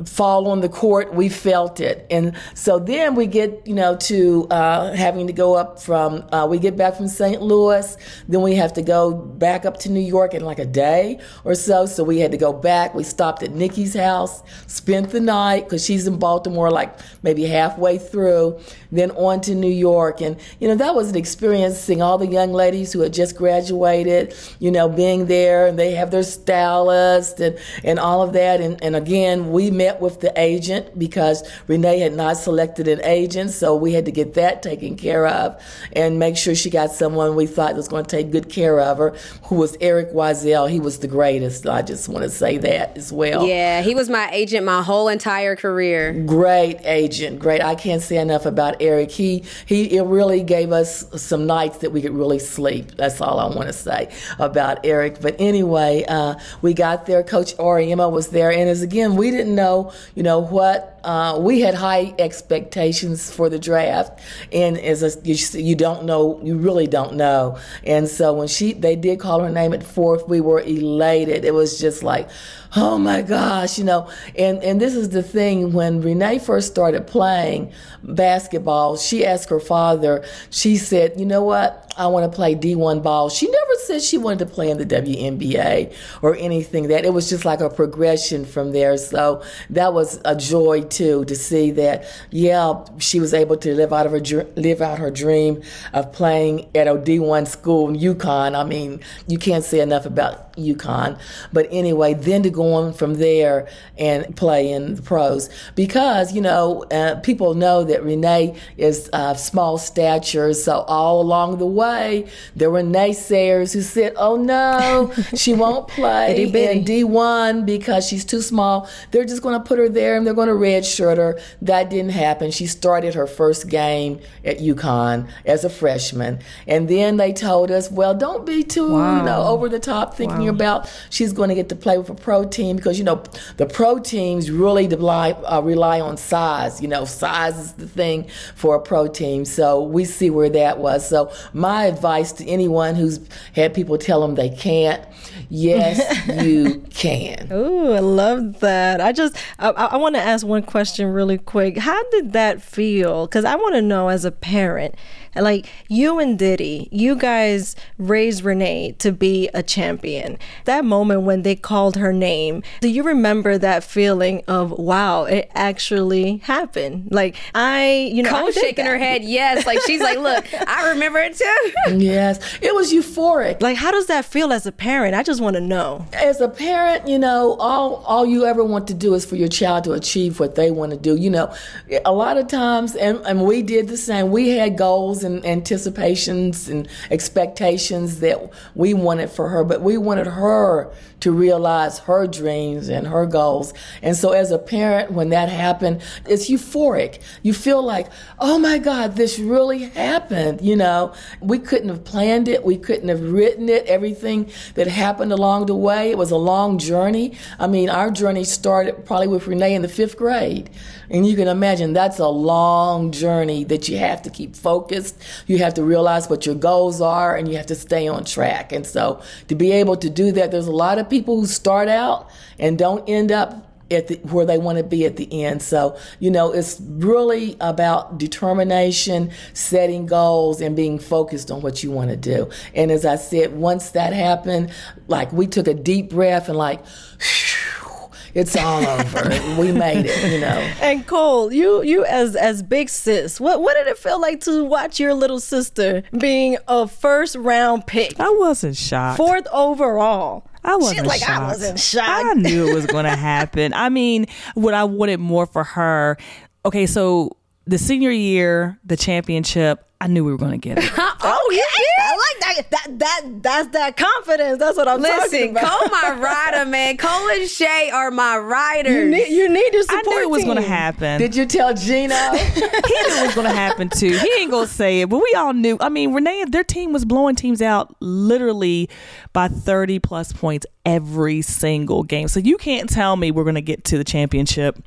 fall on the court, we felt it. And so then we get, you know, to uh, having to go up from, uh, we get back from Saint Louis, then we have to go back up to New York in like a day or so. So we had to go back. We stopped at Nikki's house, spent the night because she's in Baltimore like maybe halfway through, then on to New York. And, you know, that was an experience seeing all the young ladies who had just graduated, you know, being there, and they have their stylist and, and all of that. And, and again, we met with the agent because Renee had not selected an agent. So we had to get that taken care of and make sure she got someone we thought was going to take good care of her, who was Eric Wiesel. He was the greatest. I just want to say that as well. Yeah, he was my agent my whole entire career. Great agent. Great. I can't say enough about Eric. He, he, It really gave us some nights that we could really sleep. That's all I want to say about Eric. But anyway, uh, we got there. Coach Oriema was there. And as again, we didn't know, you know, what. Uh, we had high expectations for the draft, and as a, you, you don't know, you really don't know. And so when she, they did call her name at fourth, we were elated. It was just like, oh my gosh, you know. And and this is the thing: when Renee first started playing basketball, she asked her father. She said, "You know what? I want to play D one ball." She never said she wanted to play in the W N B A or anything. That it was just like a progression from there. So that was a joy too, to see that, yeah, she was able to live out of her live out her dream of playing at a D one school in UConn. I mean, you can't say enough about UConn. But anyway, then to go on from there and play in the pros. Because, you know, uh, people know that Renee is uh, small stature. So all along the way, there were naysayers who said, oh, no, she won't play in D one because she's too small. They're just going to put her there and they're going to redshirt her. That didn't happen. She started her first game at UConn as a freshman. And then they told us, well, don't be too, wow. you know, over the top thinking wow. about she's going to get to play with a pro team because, you know, the pro teams really rely, uh, rely on size. You know, size is the thing for a pro team. So we see where that was. So my advice to anyone who's had people tell them they can't, yes, you can. Ooh, I love that. I just, I, I want to ask one question really quick. How did that feel? Because I want to know as a parent, like you and Diddy, you guys raised Renee to be a champion. That moment when they called her name, do you remember that feeling of, wow, it actually happened? Like I, you know, Cole shaking that. Her head. Yes. Like she's like, look, I remember it too. Yes. It was euphoric. Like, how does that feel as a parent? I just want to know. As a parent, you know, all, all you ever want to do is for your child to achieve what they want to do. You know, a lot of times, and, and we did the same, we had goals and anticipations and expectations that we wanted for her, but we wanted her to realize her dreams and her goals. And so as a parent, when that happened, it's euphoric. You feel like, oh my God, this really happened. You know, we couldn't have planned it. We couldn't have written it. Everything that happened along the way, it was a long journey. I mean, our journey started probably with Renee in the fifth grade. And you can imagine that's a long journey that you have to keep focused. You have to realize what your goals are and you have to stay on track. And so to be able to do that, there's a lot of people who start out and don't end up at the, where they want to be at the end. So, you know, it's really about determination, setting goals, and being focused on what you want to do. And as I said, once that happened, like we took a deep breath and like, it's all over. We made it, you know. And Cole, you you as as big sis, what what did it feel like to watch your little sister being a first round pick? I wasn't shocked. Fourth overall. I wasn't She's like, shocked. I wasn't shocked. I knew it was going to happen. I mean, what I wanted more for her. Okay, so the senior year, the championship, I knew we were going to get it. Oh, yeah. I like that. That that that's that confidence. That's what I'm Listen, talking about. Listen, Cole my rider, man. Cole and Shay are my riders. You need you need your support I knew it was team. Gonna happen. Did you tell Gino? He knew it was gonna happen too. He ain't gonna say it, but we all knew. I mean, Renee, their team was blowing teams out literally by thirty plus points every single game. So you can't tell me we're gonna get to the championship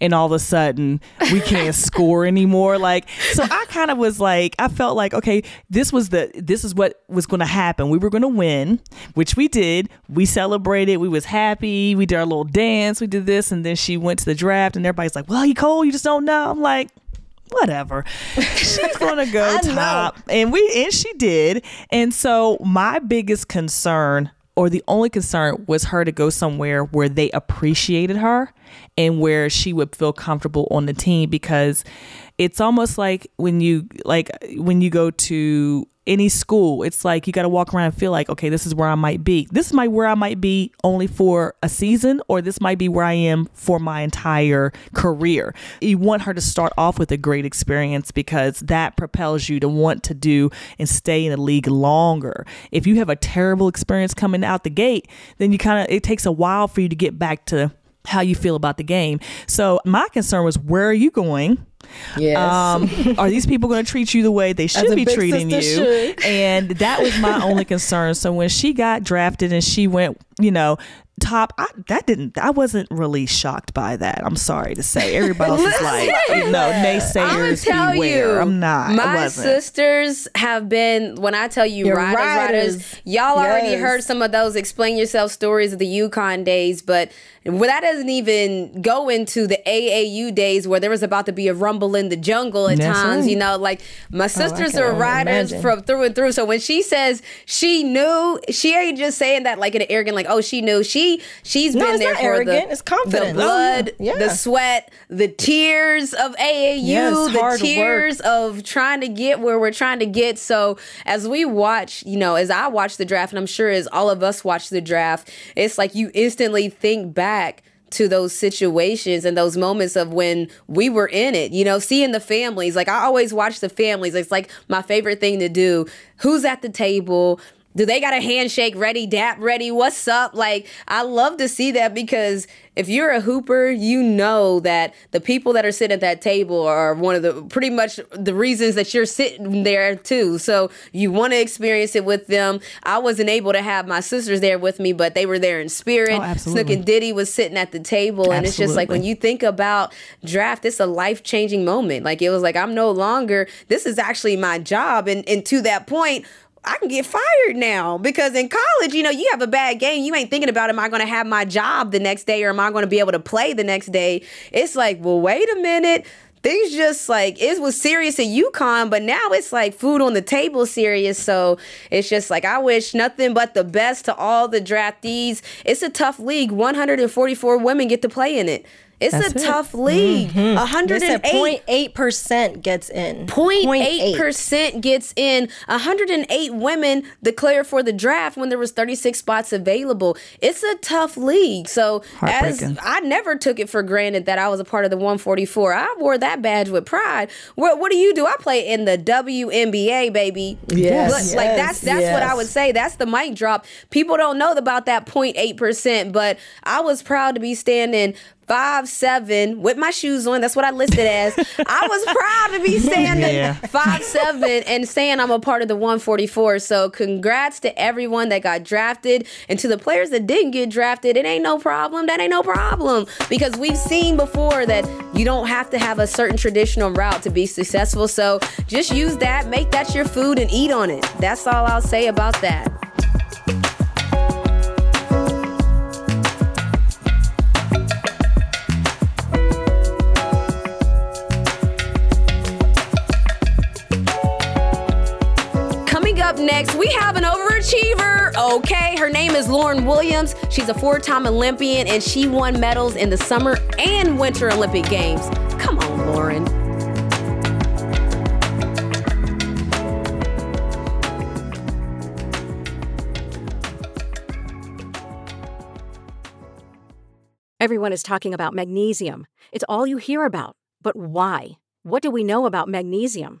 and all of a sudden we can't score anymore. Like, so I kind of was like, I felt like, okay, this was the this is what was going to happen. We were going to win, which we did. We celebrated. We was happy. We did our little dance. We did this, and then she went to the draft, and everybody's like, "Well, you Cole, you just don't know." I'm like, whatever. She's going to go top, know. and we and she did. And so my biggest concern, or the only concern, was her to go somewhere where they appreciated her and where she would feel comfortable on the team, because it's almost like when you like when you go to any school, it's like you got to walk around and feel like, okay, this is where I might be. This might where I might be only for a season, or this might be where I am for my entire career. You want her to start off with a great experience because that propels you to want to do and stay in the league longer. If you have a terrible experience coming out the gate, then you kind of it takes a while for you to get back to how you feel about the game. So my concern was, where are you going? Yes. Um, are these people going to treat you the way they should be treating you? Should. And that was my only concern. So when she got drafted and she went, you know, top, I, that didn't, I wasn't really shocked by that. I'm sorry to say. Everybody else is like, you know, naysayers tell beware. You, I'm not. My I wasn't. sisters have been, when I tell you riders, riders, riders, y'all yes. already heard some of those explain yourself stories of the UConn days, but well, that doesn't even go into the A A U days where there was about to be a rumble in the jungle at That's times, right. you know, like my sisters oh, are riders imagine. from through and through. So when she says she knew, she ain't just saying that like in an arrogant, like, oh, she knew. She she she's no, been there for arrogant. The, it's confident. The blood, oh, yeah. Yeah. the sweat, the tears of A A U, yes, the tears work. Of trying to get where we're trying to get. So as we watch, you know, as I watch the draft, and I'm sure as all of us watch the draft, it's like you instantly think back to those situations and those moments of when we were in it, you know, seeing the families. Like I always watch the families. It's like my favorite thing to do. Who's at the table? Do they got a handshake ready, dap ready? What's up? Like, I love to see that because if you're a hooper, you know that the people that are sitting at that table are one of the pretty much the reasons that you're sitting there too. So you want to experience it with them. I wasn't able to have my sisters there with me, but they were there in spirit. Oh, Snook and Diddy was sitting at the table. And absolutely. It's just like when you think about draft, it's a life-changing moment. Like it was like, I'm no longer, this is actually my job. And, and to that point, I can get fired now because in college, you know, you have a bad game. You ain't thinking about, am I going to have my job the next day or am I going to be able to play the next day? It's like, well, wait a minute. Things just like, it was serious at UConn, but now it's like food on the table serious. So it's just like, I wish nothing but the best to all the draftees. It's a tough league. one hundred forty-four women get to play in it. It's That's a it. Tough league. Mm-hmm. one hundred eight zero point eight percent gets in. zero point eight percent gets in. one hundred eight women declared for the draft when there was thirty-six spots available. It's a tough league. So as I never took it for granted that I was a part of the one forty-four. I wore that badge with pride. What, what do you do? I play in the W N B A, baby. Yes. Look, yes. Like that's that's yes. what I would say. That's the mic drop. People don't know about that zero point eight percent, but I was proud to be standing Five seven with my shoes on. That's what I listed as. I was proud to be standing yeah. five seven and saying I'm a part of the one forty-four. So congrats to everyone that got drafted and to the players that didn't get drafted. It ain't no problem. That ain't no problem because we've seen before that you don't have to have a certain traditional route to be successful. So just use that, make that your food and eat on it. That's all I'll say about that. Next, we have an overachiever. Okay, her name is Lauren Williams. She's a four-time Olympian, and she won medals in the Summer and Winter Olympic Games. Come on, Lauren. Everyone is talking about magnesium. It's all you hear about. But why? What do we know about magnesium?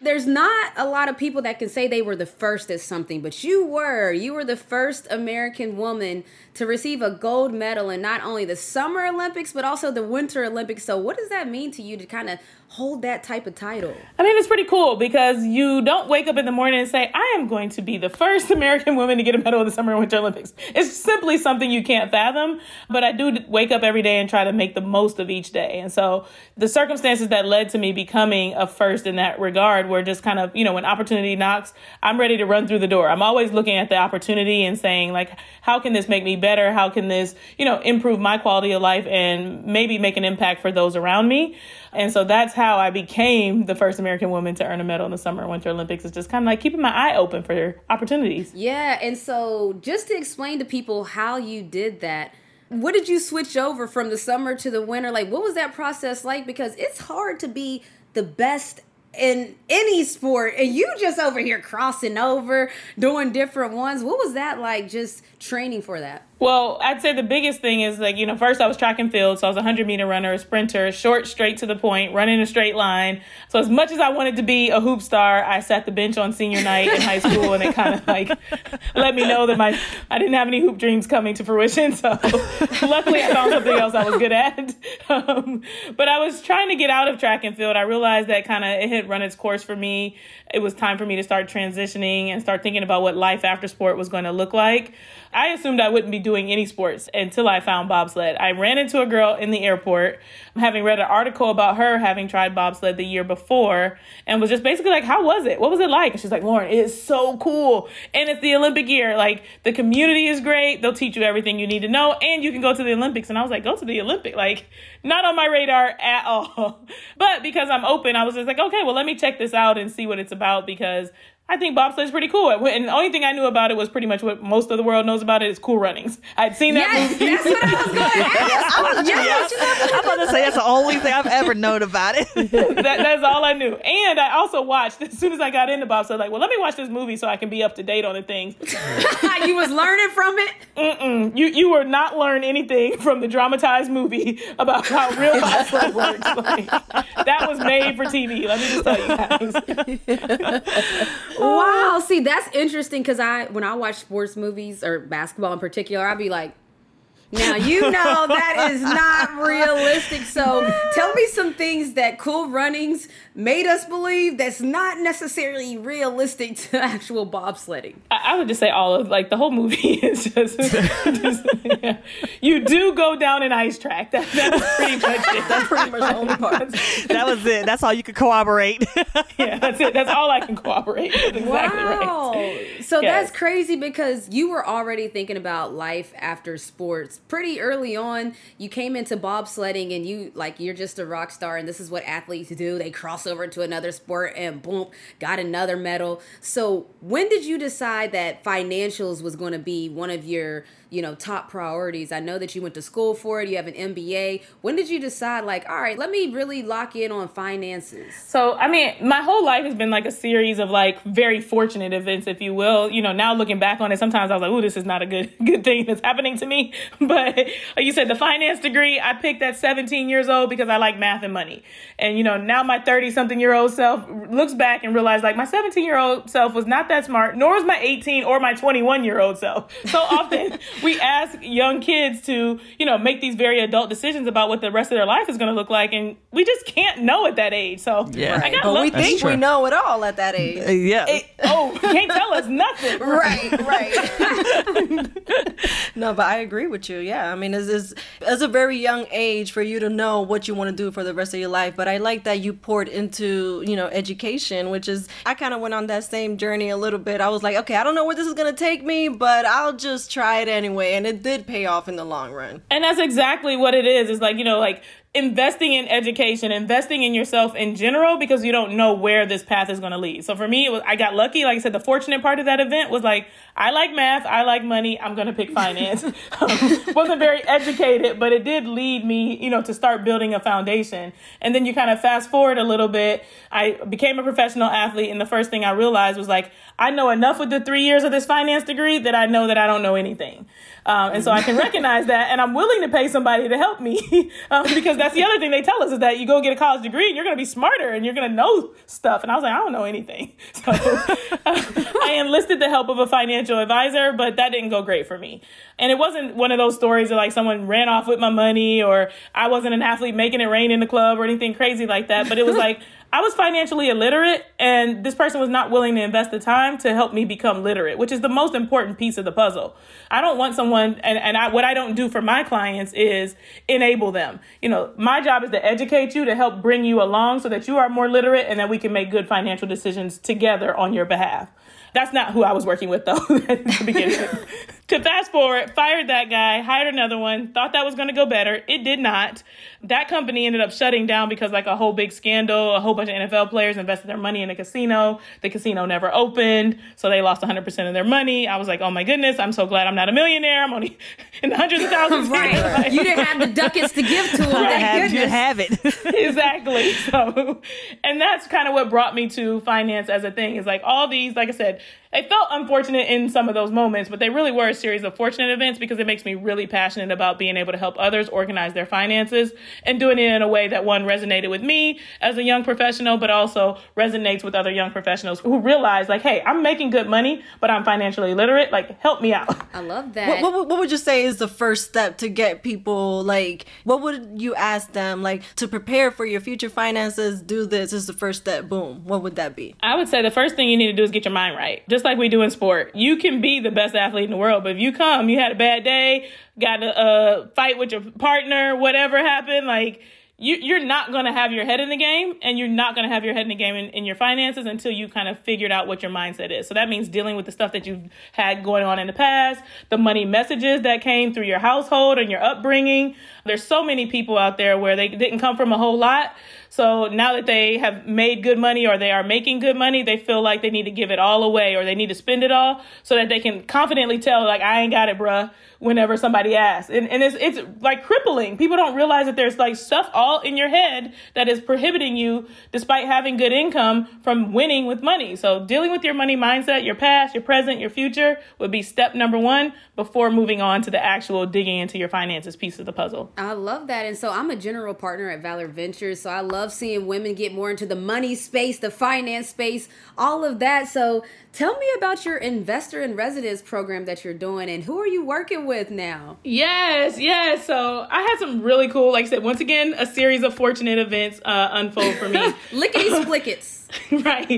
There's not a lot of people that can say they were the first at something, but you were. You were the first American woman to receive a gold medal in not only the Summer Olympics, but also the Winter Olympics. So what does that mean to you to kind of hold that type of title? I mean, it's pretty cool because you don't wake up in the morning and say, I am going to be the first American woman to get a medal in the Summer and Winter Olympics. It's simply something you can't fathom, but I do wake up every day and try to make the most of each day. And so the circumstances that led to me becoming a first in that regard were Or just kind of, you know, when opportunity knocks, I'm ready to run through the door. I'm always looking at the opportunity and saying, like, how can this make me better? How can this, you know, improve my quality of life and maybe make an impact for those around me? And so that's how I became the first American woman to earn a medal in the Summer and Winter Olympics. It's just kind of like keeping my eye open for opportunities. Yeah. And so just to explain to people how you did that, what did you switch over from the summer to the winter? Like, what was that process like? Because it's hard to be the best in any sport, and you just over here crossing over, doing different ones. What was that like, just training for that? Well, I'd say the biggest thing is, like, you know, first I was track and field, so I was a hundred-meter runner, a sprinter, short, straight to the point, running a straight line. So as much as I wanted to be a hoop star, I sat the bench on senior night in high school, and it kind of, like, let me know that my I didn't have any hoop dreams coming to fruition. So luckily I found something else I was good at. Um, but I was trying to get out of track and field. I realized that kind of it had run its course for me. It was time for me to start transitioning and start thinking about what life after sport was going to look like. I assumed I wouldn't be doing any sports until I found bobsled. I ran into a girl in the airport, having read an article about her having tried bobsled the year before, and was just basically like, how was it? What was it like? And she's like, Lauren, it is so cool. And it's the Olympic year. Like, the community is great. They'll teach you everything you need to know. And you can go to the Olympics. And I was like, go to the Olympics? Like, not on my radar at all. But because I'm open, I was just like, okay, well, let me check this out and see what it's about, because I think bobsled's pretty cool. And the only thing I knew about it was pretty much what most of the world knows about it is Cool Runnings. I'd seen that yes, movie. Yes, that's what I was going to ask. Yes. I'm about to say that's the only thing I've ever known about it. that, that's all I knew. And I also watched, as soon as I got into bobsled, like, well, let me watch this movie so I can be up to date on the things. You was learning from it? Mm-mm. You, you were not learn anything from the dramatized movie about how real bobsled works. Like, that was made for T V. Let me just tell you guys. Wow. See, that's interesting, because I, when I watch sports movies or basketball in particular, I'd be like, now, you know, that is not realistic. So tell me some things that Cool Runnings made us believe that's not necessarily realistic to actual bobsledding. I, I would just say all of, like, the whole movie is just, just yeah. You do go down an ice track. That, that was pretty much it. That's pretty much the only part. That was it. That's all you could corroborate. Yeah, that's it. That's all I can corroborate. That's exactly wow. Right. So yes. That's crazy, because you were already thinking about life after sports pretty early on. You came into bobsledding and you, like, you're just a rock star, and this is what athletes do. They cross over to another sport and boom, got another medal. So when did you decide that financials was going to be one of your, you know, top priorities? I know that you went to school for it. You have an M B A. When did you decide, like, all right, let me really lock in on finances? So, I mean, my whole life has been like a series of, like, very fortunate events, if you will. You know, now looking back on it, sometimes I was like, ooh, this is not a good, good thing that's happening to me. But like you said, the finance degree, I picked at seventeen years old because I like math and money. And, you know, now my thirty-something-year-old self looks back and realized, like, my seventeen-year-old self was not that smart, nor was my eighteen or my twenty-one-year-old self. So often we ask young kids to, you know, make these very adult decisions about what the rest of their life is going to look like, and we just can't know at that age. So yeah, right. I got we think true. We know it all at that age. Uh, yeah. It, oh, can't tell us nothing. Right, right. No, but I agree with you. Yeah, I mean, it's, it's, it's a very young age for you to know what you want to do for the rest of your life. But I like that you poured into, you know, education, which is, I kind of went on that same journey a little bit. I was like, okay, I don't know where this is going to take me, but I'll just try it anyway. And it did pay off in the long run. And that's exactly what it is. It's like, you know, like, investing in education, investing in yourself in general, because you don't know where this path is going to lead. So for me, it was, I got lucky. Like I said, the fortunate part of that event was, like, I like math, I like money, I'm going to pick finance. um, wasn't very educated, but it did lead me, you know, to start building a foundation. And then you kind of fast forward a little bit. I became a professional athlete. And the first thing I realized was, like, I know enough with the three years of this finance degree that I know that I don't know anything. Um, and so I can recognize that, and I'm willing to pay somebody to help me, um, because that's the other thing they tell us, is that you go get a college degree and you're going to be smarter and you're going to know stuff. And I was like, I don't know anything. So uh, I enlisted the help of a financial advisor, but that didn't go great for me. And it wasn't one of those stories that, like, someone ran off with my money, or I wasn't an athlete making it rain in the club or anything crazy like that. But it was like, I was financially illiterate, and this person was not willing to invest the time to help me become literate, which is the most important piece of the puzzle. I don't want someone, and, and I, what I don't do for my clients is enable them. You know, my job is to educate you, to help bring you along so that you are more literate and that we can make good financial decisions together on your behalf. That's not who I was working with, though, at the beginning. To fast forward, fired that guy, hired another one, thought that was going to go better. It did not. That company ended up shutting down because like a whole big scandal, a whole bunch of N F L players invested their money in a casino. The casino never opened. So they lost one hundred percent of their money. I was like, oh my goodness, I'm so glad I'm not a millionaire. I'm only in the hundreds of thousands. Right. Like, you didn't have the ducats to give to them. Right. You didn't have it. Exactly. So, and that's kind of what brought me to finance as a thing, is like all these, like I said, it felt unfortunate in some of those moments, but they really were a series of fortunate events because it makes me really passionate about being able to help others organize their finances and doing it in a way that, one, resonated with me as a young professional, but also resonates with other young professionals who realize like, hey, I'm making good money, but I'm financially literate. Like, help me out. I love that. What, what, what would you say is the first step to get people, like, what would you ask them, like, to prepare for your future finances, do this, this is the first step, boom. What would that be? I would say the first thing you need to do is get your mind right. Just like we do in sport. You can be the best athlete in the world, but if you come, you had a bad day, got a uh, fight with your partner, whatever happened, like you, you're not going to have your head in the game, and you're not going to have your head in the game in, in your finances until you kind of figured out what your mindset is. So that means dealing with the stuff that you've had going on in the past, the money messages that came through your household and your upbringing. There's so many people out there where they didn't come from a whole lot. So now that they have made good money or they are making good money, they feel like they need to give it all away or they need to spend it all so that they can confidently tell, like, I ain't got it, bruh, whenever somebody asks. And, and it's it's like crippling. People don't realize that there's like stuff all in your head that is prohibiting you, despite having good income, from winning with money. So dealing with your money mindset, your past, your present, your future would be step number one before moving on to the actual digging into your finances piece of the puzzle. I love that. And so I'm a general partner at Valor Ventures. So I love Love seeing women get more into the money space, the finance space, all of that. So tell me about your investor in residence program that you're doing, and who are you working with now? Yes, yes. So I had some really cool, like I said, once again, a series of fortunate events uh, unfold for me. Lickety splickets. Right.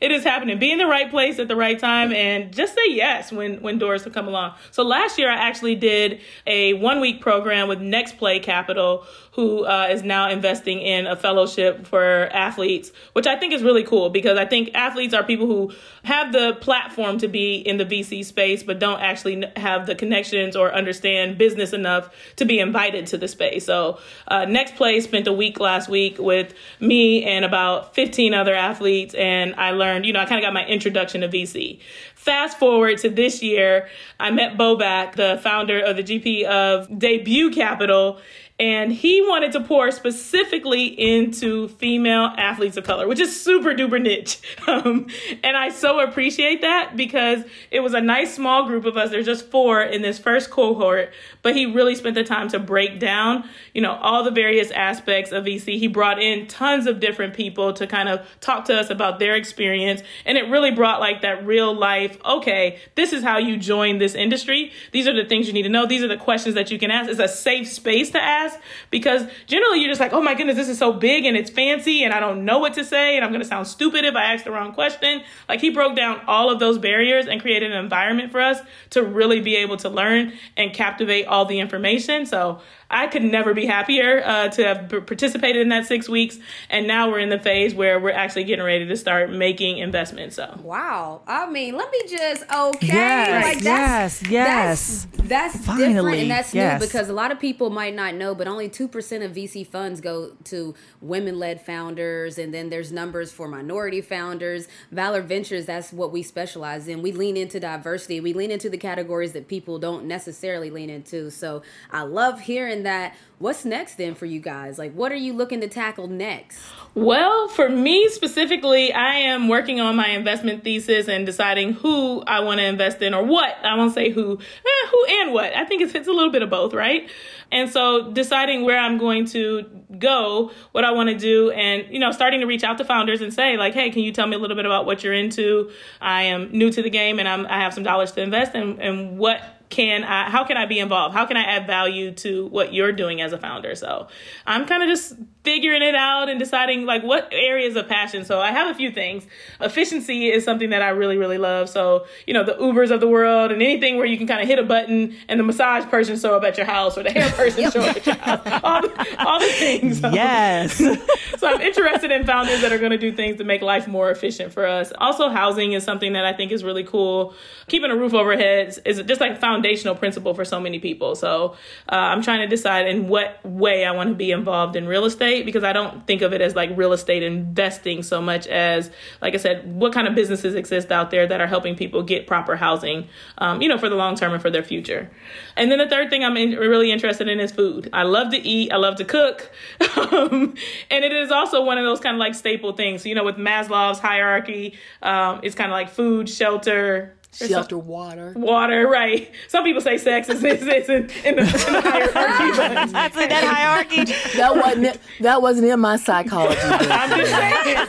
It is happening. Be in the right place at the right time and just say yes when, when doors come along. So last year I actually did a one week program with Next Play Capital, who uh, is now investing in a fellowship for athletes, which I think is really cool because I think athletes are people who have the platform to be in the V C space, but don't actually have the connections or understand business enough to be invited to the space. So uh, Next Play spent a week last week with me and about fifteen other athletes. athletes and I learned, you know, I kind of got my introduction to V C. Fast forward to this year, I met Boback, the founder of the G P of Debut Capital, and he wanted to pour specifically into female athletes of color, which is super duper niche. Um, and I so appreciate that because it was a nice small group of us. There's just four in this first cohort, but he really spent the time to break down, you know, all the various aspects of V C. He brought in tons of different people to kind of talk to us about their experience. And it really brought like that real life, okay, this is how you join this industry. These are the things you need to know. These are the questions that you can ask. It's a safe space to ask. Because generally you're just like, oh my goodness, this is so big and it's fancy and I don't know what to say and I'm going to sound stupid if I ask the wrong question. Like he broke down all of those barriers and created an environment for us to really be able to learn and captivate all the information. So I could never be happier uh, to have participated in that six weeks. And now we're in the phase where we're actually getting ready to start making investments. So, wow. I mean, let me just, okay. Yes, like that's, yes, yes. That's, that's different and that's yes. new because a lot of people might not know, but only two percent of V C funds go to women-led founders. And then there's numbers for minority founders. Valor Ventures, that's what we specialize in. We lean into diversity. We lean into the categories that people don't necessarily lean into. So I love hearing that. What's next then for you guys? Like, what are you looking to tackle next? Well, for me specifically, I am working on my investment thesis and deciding who I want to invest in or what. I won't say who, eh, who and what. I think it's, it's a little bit of both, right? And so deciding where I'm going to go, what I want to do, and, you know, starting to reach out to founders and say like, hey, can you tell me a little bit about what you're into? I am new to the game and I'm, I have some dollars to invest in, and what Can I, how can I be involved? How can I add value to what you're doing as a founder? So I'm kind of just figuring it out and deciding like what areas of passion. So I have a few things. Efficiency is something that I really, really love. So, you know, the Ubers of the world and anything where you can kind of hit a button and the massage person show up at your house or the hair person show up at your house. All the, all the things. So, yes. So I'm interested in founders that are going to do things to make life more efficient for us. Also, housing is something that I think is really cool. Keeping a roof over heads is just like foundation. foundational principle for so many people. So uh, I'm trying to decide in what way I want to be involved in real estate, because I don't think of it as like real estate investing so much as, like I said, what kind of businesses exist out there that are helping people get proper housing, um, you know, for the long term and for their future. And then the third thing I'm in, really interested in is food. I love to eat. I love to cook. um, and it is also one of those kind of like staple things. So, you know, with Maslow's hierarchy, um, it's kind of like food, shelter, Shelter, some, water. Water, right. Some people say sex is, is, is in, in, the, in the hierarchy. But, that's in that hierarchy. That wasn't, that wasn't in my psychology. I'm just saying.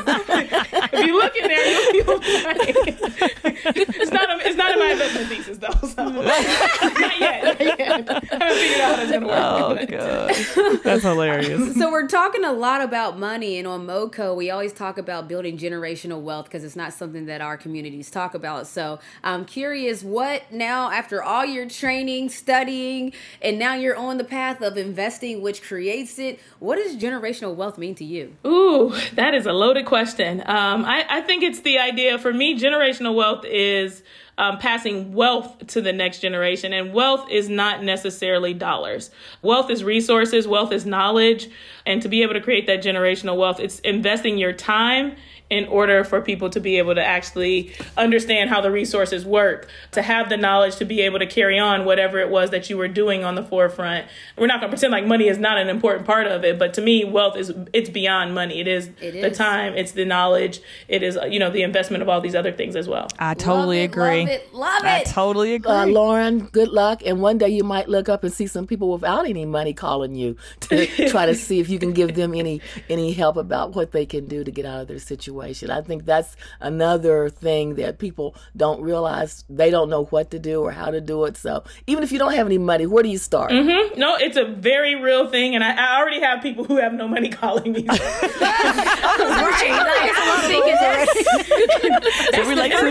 If you look in there, you'll feel like it's not, a, it's not in my investment thesis, though. So. Not yet. Not yet. I haven't figured out how that's going to work. Oh, God. That's hilarious. So we're talking a lot about money, and on MoCo, we always talk about building generational wealth because it's not something that our communities talk about. So um, I'm curious, what now, after all your training, studying, and now you're on the path of investing, which creates it, what does generational wealth mean to you? Ooh, that is a loaded question. Um, I, I think it's the idea, for me, generational wealth is Um, passing wealth to the next generation. And wealth is not necessarily dollars. Wealth is resources. Wealth is knowledge. And to be able to create that generational wealth, it's investing your time in order for people to be able to actually understand how the resources work, to have the knowledge to be able to carry on whatever it was that you were doing on the forefront. We're not going to pretend like money is not an important part of it, but to me, wealth is, it's beyond money. It is it the is. time. It's the knowledge. It is, you know, the investment of all these other things as well. I totally love agree. It, Love it, love it. I totally agree. Uh, Lauren, good luck. And one day you might look up and see some people without any money calling you to try to see if you can give them any any help about what they can do to get out of their situation. I think that's another thing that people don't realize. They don't know what to do or how to do it. So even if you don't have any money, where do you start? Mm-hmm. No, it's a very real thing. And I, I already have people who have no money calling me. That's the first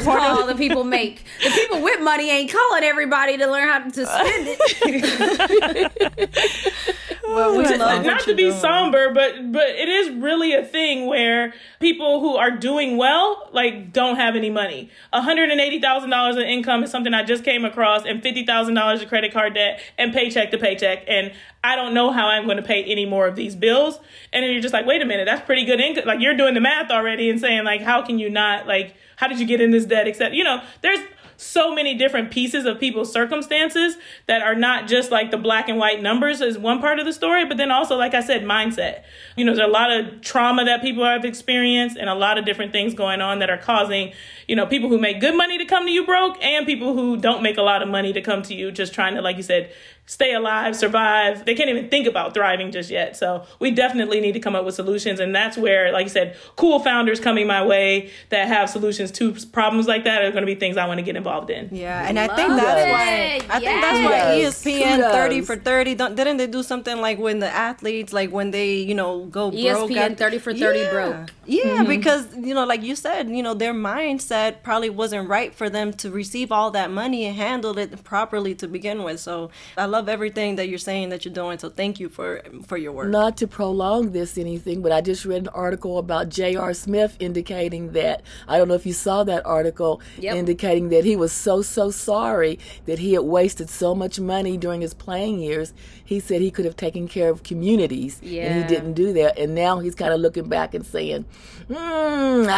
call the people make. The people with money ain't calling everybody to learn how to spend it. Well, we love not to be doing. somber, but but it is really a thing where people who are doing well, like, don't have any money. one hundred eighty thousand dollars in income is something I just came across, and fifty thousand dollars in credit card debt and paycheck to paycheck. And I don't know how I'm going to pay any more of these bills. And then you're just like, wait a minute, that's pretty good income. Like, you're doing the math already and saying, like, how can you not, like, how did you get in this debt? Except, you know, there's so many different pieces of people's circumstances that are not just like the black and white numbers is one part of the story, but then also, like I said, mindset. You know, there's a lot of trauma that people have experienced and a lot of different things going on that are causing, you know, people who make good money to come to you broke and people who don't make a lot of money to come to you just trying to, like you said, stay alive, survive. They can't even think about thriving just yet. So we definitely need to come up with solutions. And that's where, like you said, cool founders coming my way that have solutions to problems like that are going to be things I want to get involved in. Yeah. And I Love think that's it. why, I yes. think that's why E S P N Kudos. thirty for thirty, don't, didn't they do something like when the athletes, like when they, you know, go broke? E S P N thirty for thirty yeah. broke. Yeah. Mm-hmm. Because, you know, like you said, you know, their mindset probably wasn't right for them to receive all that money and handle it properly to begin with. So I love everything that you're saying that you're doing, so thank you for for your work. Not to prolong this anything, but I just read an article about J R Smith indicating that, I don't know if you saw that article, yep. indicating that he was so, so sorry that he had wasted so much money during his playing years. He said he could have taken care of communities, yeah. and he didn't do that. And now he's kind of looking back and saying, hmm,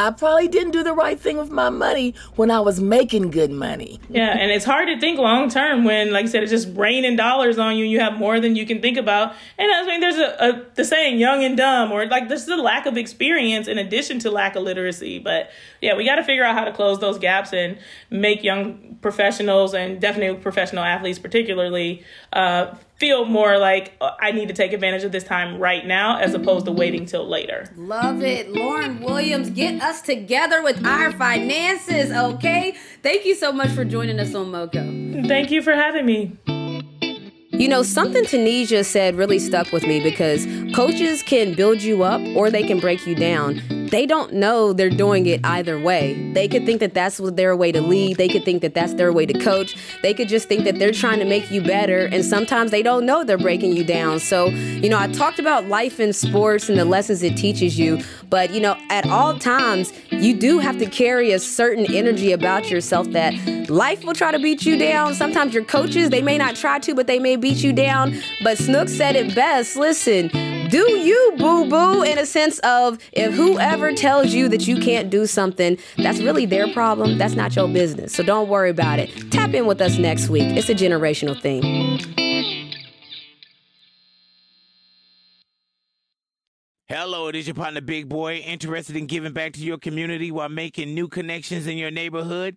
I probably didn't do the right thing with my money when I was making good money. Yeah, and it's hard to think long term when, like you said, it's just raining down dollars on you, you have more than you can think about. And I mean, there's a, a the saying, young and dumb, or like there's the lack of experience in addition to lack of literacy. But yeah, we got to figure out how to close those gaps and make young professionals and definitely professional athletes particularly uh, feel more like I need to take advantage of this time right now as opposed to waiting till later. Love it. Lauren Williams, get us together with our finances, okay? Thank you so much for joining us on MoCo. Thank you for having me. You know, something Tanisha said really stuck with me because coaches can build you up or they can break you down. they don't know they're doing it either way. They could think that that's their way to lead. They could think that that's their way to coach. They could just think that they're trying to make you better. And sometimes they don't know they're breaking you down. So, you know, I talked about life in sports and the lessons it teaches you. But, you know, at all times, you do have to carry a certain energy about yourself that life will try to beat you down. Sometimes your coaches, they may not try to, but they may beat you down. But Snook said it best. Listen, do you, boo-boo, in a sense of if whoever tells you that you can't do something, that's really their problem. That's not your business. So don't worry about it. Tap in with us next week. It's a generational thing. Hello, it is your partner, Big Boy. Interested in giving back to your community while making new connections in your neighborhood?